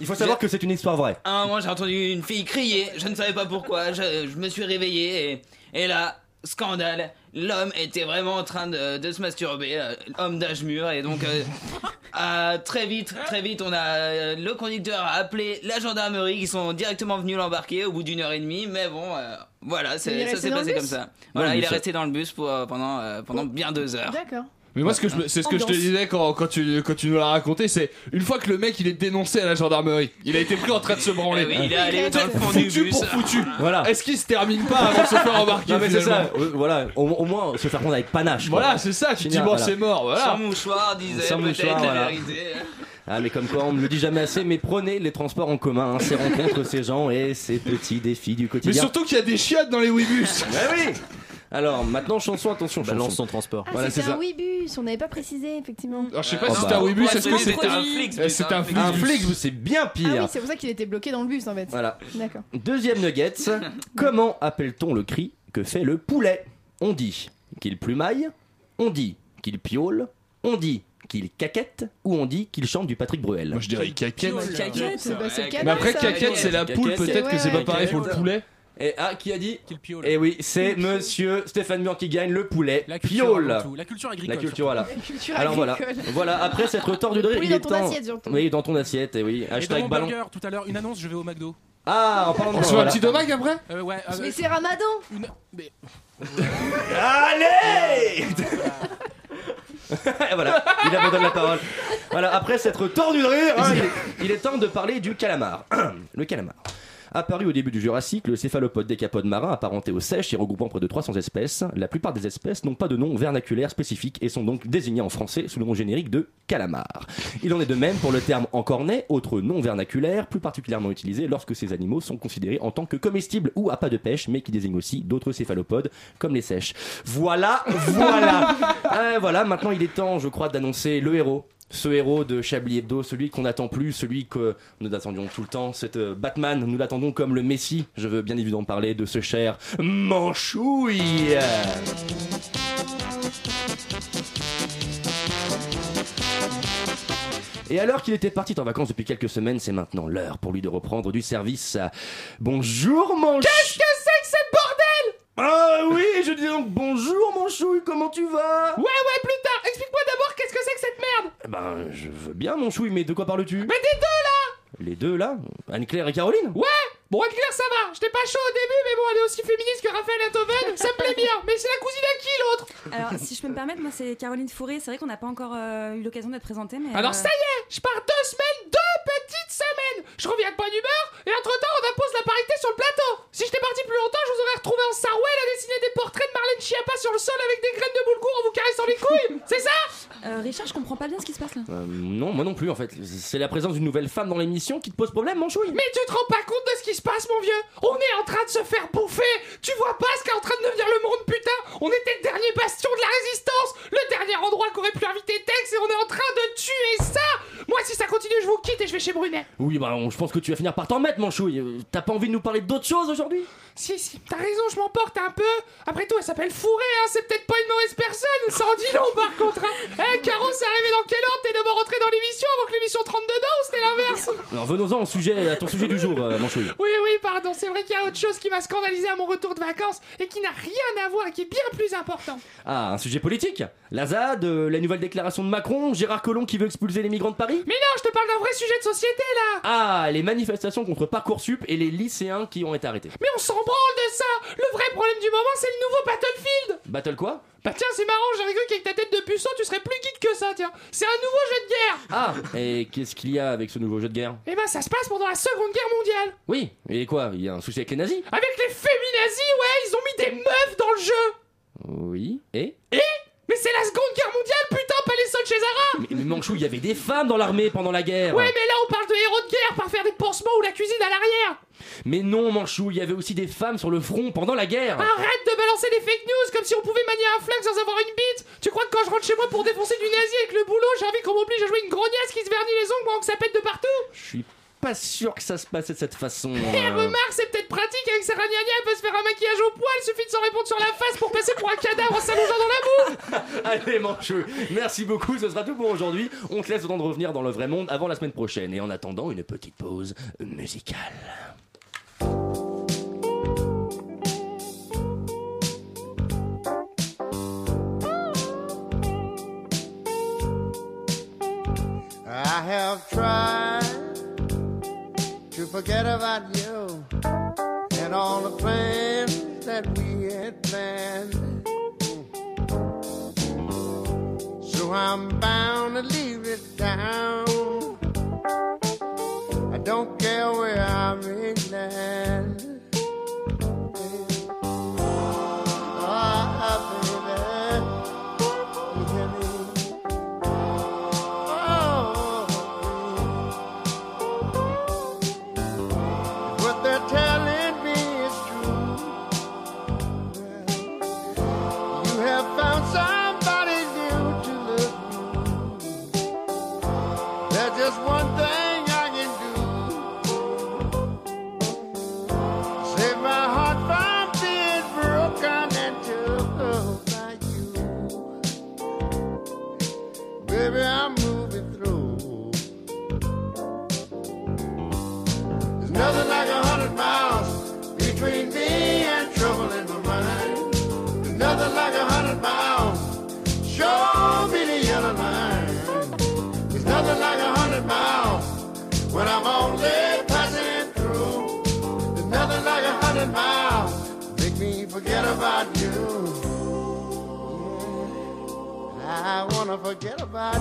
il faut savoir que c'est une histoire vraie. Ah, moi j'ai entendu une fille criait, je ne savais pas pourquoi, je, je me suis réveillé et, et là, scandale, l'homme était vraiment en train de, de se masturber, homme d'âge mûr, et donc euh, euh, très vite, très vite, on a euh, le conducteur a appelé la gendarmerie qui sont directement venus l'embarquer au bout d'une heure et demie, mais bon, euh, voilà, c'est, ça s'est passé comme ça. Voilà, ouais, il est resté dans le bus pour, euh, pendant, euh, pendant bien deux heures. D'accord. Mais moi, ce que je, c'est ce que je te disais quand, quand, tu, quand tu nous l'as raconté, c'est une fois que le mec il est dénoncé à la gendarmerie, il a été pris en train de se branler. Oui, il est allé dans le fond du bus. Foutu pour foutu. Voilà. Est-ce qu'il se termine pas avant de se faire embarquer? Non, mais c'est ça. Voilà. Au, au moins, se faire prendre avec panache. Voilà, quoi. C'est ça. Tu te dis, bon, voilà. C'est mort. Voilà. Sans mouchoir, disait Sans peut-être mouchoir, la voilà. vérité. Ah, mais comme quoi, on ne le dit jamais assez, mais prenez les transports en commun, hein, ces rencontres, ces gens et ces petits défis du quotidien. Mais surtout qu'il y a des chiottes dans les ouibus. Bah oui. Alors maintenant chanson, attention, chanson. Balance ton transport. Ah, voilà, c'est un ouibus, on n'avait pas précisé effectivement. Alors je sais pas oh, si bah, c'est un ouibus, est-ce que c'était un flix? C'est un flix, un flix, c'est bien pire. Ah oui, c'est pour ça qu'il était bloqué dans le bus en fait. Voilà. D'accord. Deuxième nugget, comment appelle-t-on le cri que fait le poulet? On dit qu'il plumaille, on dit qu'il piaule, on dit qu'il caquette ou on dit qu'il chante du Patrick Bruel. Moi je dirais caquette. Caquette, c'est pas c'est caquette. Mais après caquette, c'est la poule, peut-être que c'est pas pareil pour le poulet. Et ah, qui a dit qu'il piole? Et oui, c'est monsieur Stéphane Bern qui gagne le poulet. La culture, piole. La culture agricole. La culture, voilà. La culture Alors agricole. voilà, voilà. Après cette retordue de rire, il est temps. Dans ton assiette, surtout. Oui, dans ton assiette. Et oui. Hashtag et dans mon ballon. Burger, tout à l'heure, une annonce. Je vais au McDo. Ah, en parlant de. On se voit un petit domac après. Euh, ouais. Euh, mais c'est Ramadan. Une... Mais... Allez. Voilà, il abandonne la parole. Voilà, après cette retordue de rire, hein, il, est, il est temps de parler du calamar. Le calamar. Apparu au début du Jurassique, le céphalopode décapode marin apparenté aux seiches et regroupant près de trois cents espèces, la plupart des espèces n'ont pas de nom vernaculaire spécifique et sont donc désignées en français sous le nom générique de calamar. Il en est de même pour le terme encornet, autre non vernaculaire, plus particulièrement utilisé lorsque ces animaux sont considérés en tant que comestibles ou à pas de pêche, mais qui désigne aussi d'autres céphalopodes comme les seiches. Voilà, voilà. euh, voilà, maintenant il est temps, je crois, d'annoncer le héros. Ce héros de Chablis Hebdo, celui qu'on n'attend plus, celui que nous attendions tout le temps, cet euh, Batman, nous l'attendons comme le Messie. Je veux bien évidemment parler de ce cher Manchouille. Et alors qu'il était parti en vacances depuis quelques semaines, c'est maintenant l'heure pour lui de reprendre du service à... Bonjour Manchouille. Qu'est-ce que c'est que ce bordel? Ah oui, je dis donc bonjour Manchouille, comment tu vas? Ouais ouais, plus tard, explique-moi d'abord qu'est-ce que c'est que cette merde? Ben, je veux bien Manchouille, mais de quoi parles-tu? Mais des deux là! Les deux là? Anne-Claire et Caroline? Ouais! Bon, Anne-Claire ça va, j'étais pas chaud au début, mais bon, elle est aussi féministe que Raphaël Enthoven, ça me plaît bien, mais c'est la cousine à qui l'autre? Alors, si je peux me permettre, moi c'est Caroline Fourée, c'est vrai qu'on n'a pas encore euh, eu l'occasion d'être présentée, mais... Alors euh... ça y est, je pars deux semaines, deux petites semaines! Je reviens de bonne humeur, et entre-temps on impose la parité sur le plateau! Si j'étais parti plus longtemps, je vous aurais retrouvé en Sarwell à dessiner des portraits de Marlène Schiappa sur le sol avec des graines de boulgour en vous caressant les couilles, c'est ça? Euh, Richard, je comprends pas bien ce qui se passe là. Euh, non, moi non plus en fait. C'est la présence d'une nouvelle femme dans l'émission qui te pose problème, Manchouille. Mais tu te rends pas compte de ce qui se passe, mon vieux? On est en train de se faire bouffer. Tu vois pas ce qu'est en train de devenir le monde, putain? On était le dernier bastion de la résistance, le dernier endroit qu'aurait pu inviter Tex, et on est en train de tuer ça. Moi, si ça continue, je vous quitte et je vais chez Brunet. Oui, bah, on, je pense que tu vas finir par t'en mettre, Manchouille. Euh, t'as pas envie de nous parler d'autres choses aujourd'hui? Si, si, t'as raison, je m'emporte un peu. Après tout, elle s'appelle Fourré, hein, c'est peut-être pas une mauvaise personne. Ça en dit long, par contre. Hein. Hey, Caro, c'est arrivé dans quelle heure? T'es d'abord rentré dans l'émission avant que l'émission trente-deux ans, ou c'était l'inverse? Alors venons-en au sujet, à ton sujet du jour, euh, Manchouille. Oui, oui, pardon, c'est vrai qu'il y a autre chose qui m'a scandalisé à mon retour de vacances et qui n'a rien à voir et qui est bien plus important. Ah, un sujet politique? La Z A D, euh, la nouvelle déclaration de Macron, Gérard Collomb qui veut expulser les migrants de Paris? Mais non, je je te parle d'un vrai sujet de société là. Ah, les manifestations contre Parcoursup et les lycéens qui ont été arrêtés. Mais on s'en branle de ça. Le vrai problème du moment, c'est le nouveau Battlefield. Battle quoi? Bah tiens, c'est marrant, j'avais cru qu'avec ta tête de puceau, tu serais plus guide que ça, tiens. C'est un nouveau jeu de guerre. Ah, et qu'est-ce qu'il y a avec ce nouveau jeu de guerre? Eh ben, ça se passe pendant la Seconde Guerre mondiale. Oui, et quoi? Il y a un souci avec les nazis? Avec les féminazis, ouais, ils ont mis des meufs dans le jeu. Oui, et? Et? Mais c'est la Seconde Guerre mondiale, putain, pas les sols chez Zara. Mais, mais Manchou, il y avait des femmes dans l'armée pendant la guerre. Ouais, mais là, on parle de héros de guerre par faire des pansements ou la cuisine à l'arrière. Mais non, Manchou, il y avait aussi des femmes sur le front pendant la guerre. Arrête de balancer des fake news comme si on pouvait manier un flingue sans avoir une bite. Tu crois que quand je rentre chez moi pour défoncer du nazi avec le boulot, j'ai envie qu'on m'oblige à jouer une grognasse qui se vernit les ongles pendant que ça pète de partout? Je suis pas sûr que ça se passait de cette façon. Eh, hein. Remarque, c'est peut-être pratique avec Sarah Gnagna, elle peut se faire un maquillage au poil, suffit de s'en répondre sur la face pour passer pour un cadavre en s'allongeant dans la boue. Allez, Mancheux, merci beaucoup, ce sera tout pour aujourd'hui. On te laisse le temps de revenir dans le vrai monde avant la semaine prochaine. Et en attendant, une petite pause musicale. I have tried to forget about you and all the plans that we had planned. So I'm bound to leave it down. I don't care where I may land. Oh, baby. Forget about you. I wanna forget about you.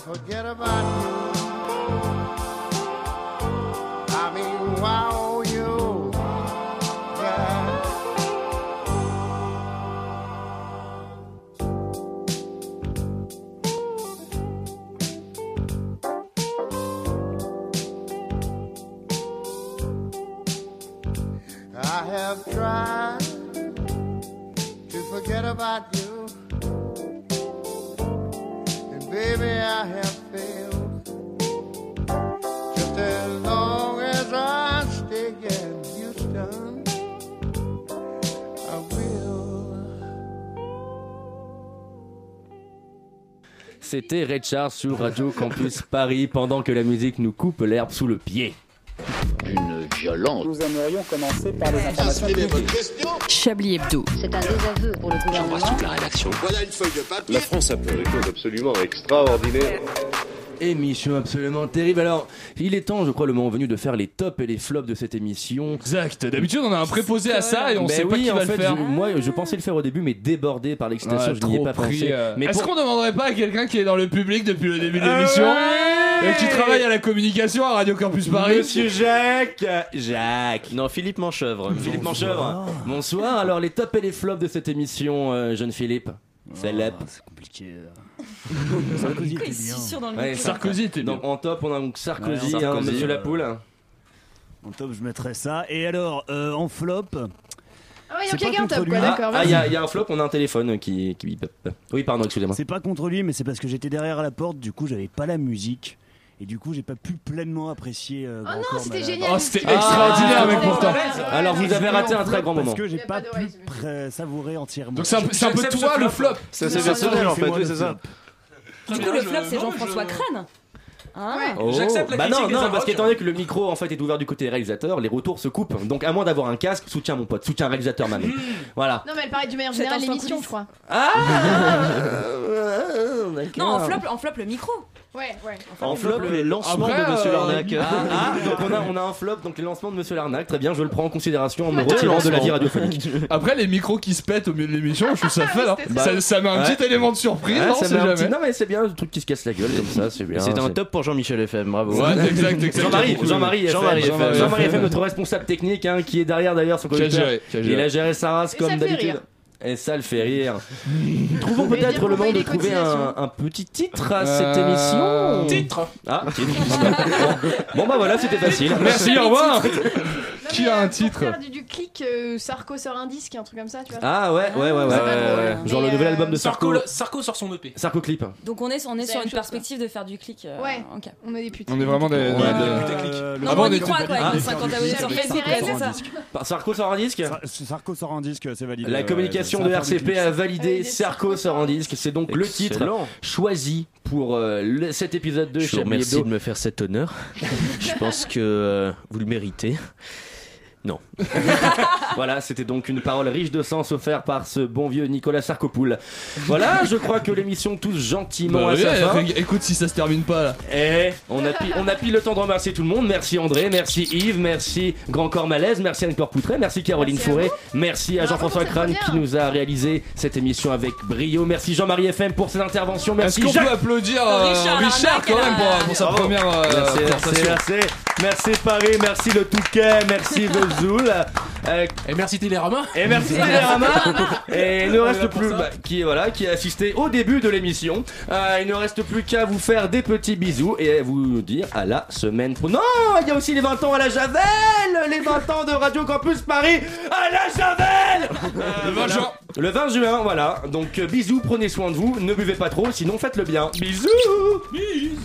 Forget about you. I mean, wow, you. Yeah. I have tried to forget about you. Baby, I have failed. Just as long as I stay in Houston, I will. C'était Ray Charles sur Radio Campus Paris pendant que la musique nous coupe l'herbe sous le pied. Une violence. Nous aimerions commencer par les informations publiques. Chablis Hebdo. C'est un désaveu pour le gouvernement. J'embrasse toute la rédaction. Voilà une feuille de papier. La France a fait des choses absolument extraordinaires. émission absolument terrible. Alors, il est temps, je crois, le moment venu de faire les tops et les flops de cette émission. Exact. D'habitude, on a un préposé à ça et on ben sait oui, pas qui en va fait, le faire. Je, moi, je pensais le faire au début, mais débordé par l'excitation, ouais, je n'y ai pas pris, pensé. Euh... Mais est-ce pour... qu'on demanderait pas à quelqu'un qui est dans le public depuis le début de l'émission euh... et qui travaille à la communication à Radio Campus Paris? Monsieur Jacques, Jacques. Non, Philippe Manchevre. Bonsoir. Philippe Manchevre. Bonsoir. Alors, les tops et les flops de cette émission, euh, jeune Philippe. Célèbre. Oh, c'est compliqué. Sarkozy était bien. Ouais, Sarkozy était bien. Donc, en top, on a donc Sarkozy, ouais, Sarkozy hein, Monsieur euh... Lapoule. En top, je mettrais ça. Et alors, euh, en flop. Ah ouais, donc il y a un top, quoi, d'accord. Ah, il ah, y, y a un flop, on a un téléphone qui. qui... Oui, pardon, excusez-moi. C'est pas contre lui, mais c'est parce que j'étais derrière à la porte, du coup, j'avais pas la musique. Et du coup, j'ai pas pu pleinement apprécier. Euh, oh Grand non, Corps c'était Malade. Génial! Oh, c'était ah, extraordinaire, mec, pourtant! Alors, vous avez raté un très grand moment. Parce que j'ai pas, pas pu pré- savourer entièrement. Donc, c'est un, c'est un peu toi le flop! C'est personnel, en fait, oui, c'est ça. Du coup, le flop, c'est Jean-François Crane. Ah. Ouais. Oh. J'accepte la critique. Bah non, non, parce qu'étant donné que le micro en fait est ouvert du côté des réalisateurs, les retours se coupent. Donc à moins d'avoir un casque, soutiens mon pote, soutiens réalisateur même. Voilà. Non mais elle parlait du manière générale l'émission, je crois. Ah. Non, en flop, en flop le micro. Ouais, ouais. En flop, en flop les lancements après, de Monsieur euh... Larnac. Ah, donc on a on a un flop donc les lancements de Monsieur Larnac. Très bien, je le prends en considération en me retirant de la vie radiophonique. Après les micros qui se pètent au milieu de l'émission, je trouve ça fait hein. Ça, ça met un petit élément de surprise, non, c'est jamais. Non mais c'est bien le truc qui se casse la gueule comme ça, c'est bien. C'était un top pour Jean-Michel F M, bravo. Ouais, exact, exact. Jean-Marie, Jean-Marie, Jean-Marie, Jean-Marie, Jean-Marie F M, notre responsable technique, hein, qui est derrière d'ailleurs son conducteur. Il a géré sa race comme d'habitude. Et ça le fait rire. Trouvons peut-être le moment de trouver un, un petit titre à cette euh... émission. Titre. Ah, titre. Bon bah voilà, c'était facile. Merci, au revoir. Qui a un titre pour faire du, du clic, euh, Sarko sort un disque, un truc comme ça, tu vois. Ah ouais, ouais, ouais, ouais. ouais, ouais. Genre le euh... nouvel album de Sarko. Sarko, Sarko sort son E P. Sarko clip. Donc on est, on est sur une chose, perspective quoi. De faire du clic. Euh, ouais. En cas. On est des putains. On est vraiment des. Ouais, euh... des putains euh... Avant on était quoi, quoi. Ah, cinquante abonnés sur Facebook. Sarko sort un disque. Sarko sort un disque, c'est validé. La communication de R C P a validé Sarko sort un disque. C'est donc le titre choisi pour cet épisode de Chablis Hebdo. Je vous remercie de me faire cet honneur. Je pense que vous le méritez. Non. Voilà, c'était donc une parole riche de sens offerte par ce bon vieux Nicolas Sarkopoul. Voilà, je crois que l'émission touche gentiment bah à oui, sa fin. Écoute, si ça se termine pas là. Et on a pile on a pile le temps de remercier tout le monde. Merci André, merci Yves, merci Grand Corps Malaise, merci Anne-Claure Poutray, merci Caroline Fourée, merci à Jean-François Crane qui nous a réalisé cette émission avec brio. Merci Jean-Marie F M pour ses interventions. Merci. Est-ce qu'on Jacques... peut applaudir euh, Richard, Richard quand même pour, pour sa bravo. Première euh, merci, merci, merci, merci Paris, merci le Touquet, merci le Zoul, euh, et merci Télérama. Et merci Télérama. Et il ne reste plus bah, qui voilà qui a assisté au début de l'émission. Euh, il ne reste plus qu'à vous faire des petits bisous et à vous dire à la semaine pro. Non, il y a aussi les vingt ans à la Javel, les vingt ans de Radio Campus Paris à la Javel. Euh, le vingt juin. Le vingt juin, voilà. Donc euh, bisous, prenez soin de vous, ne buvez pas trop, sinon faites le bien. Bisous. Bisous.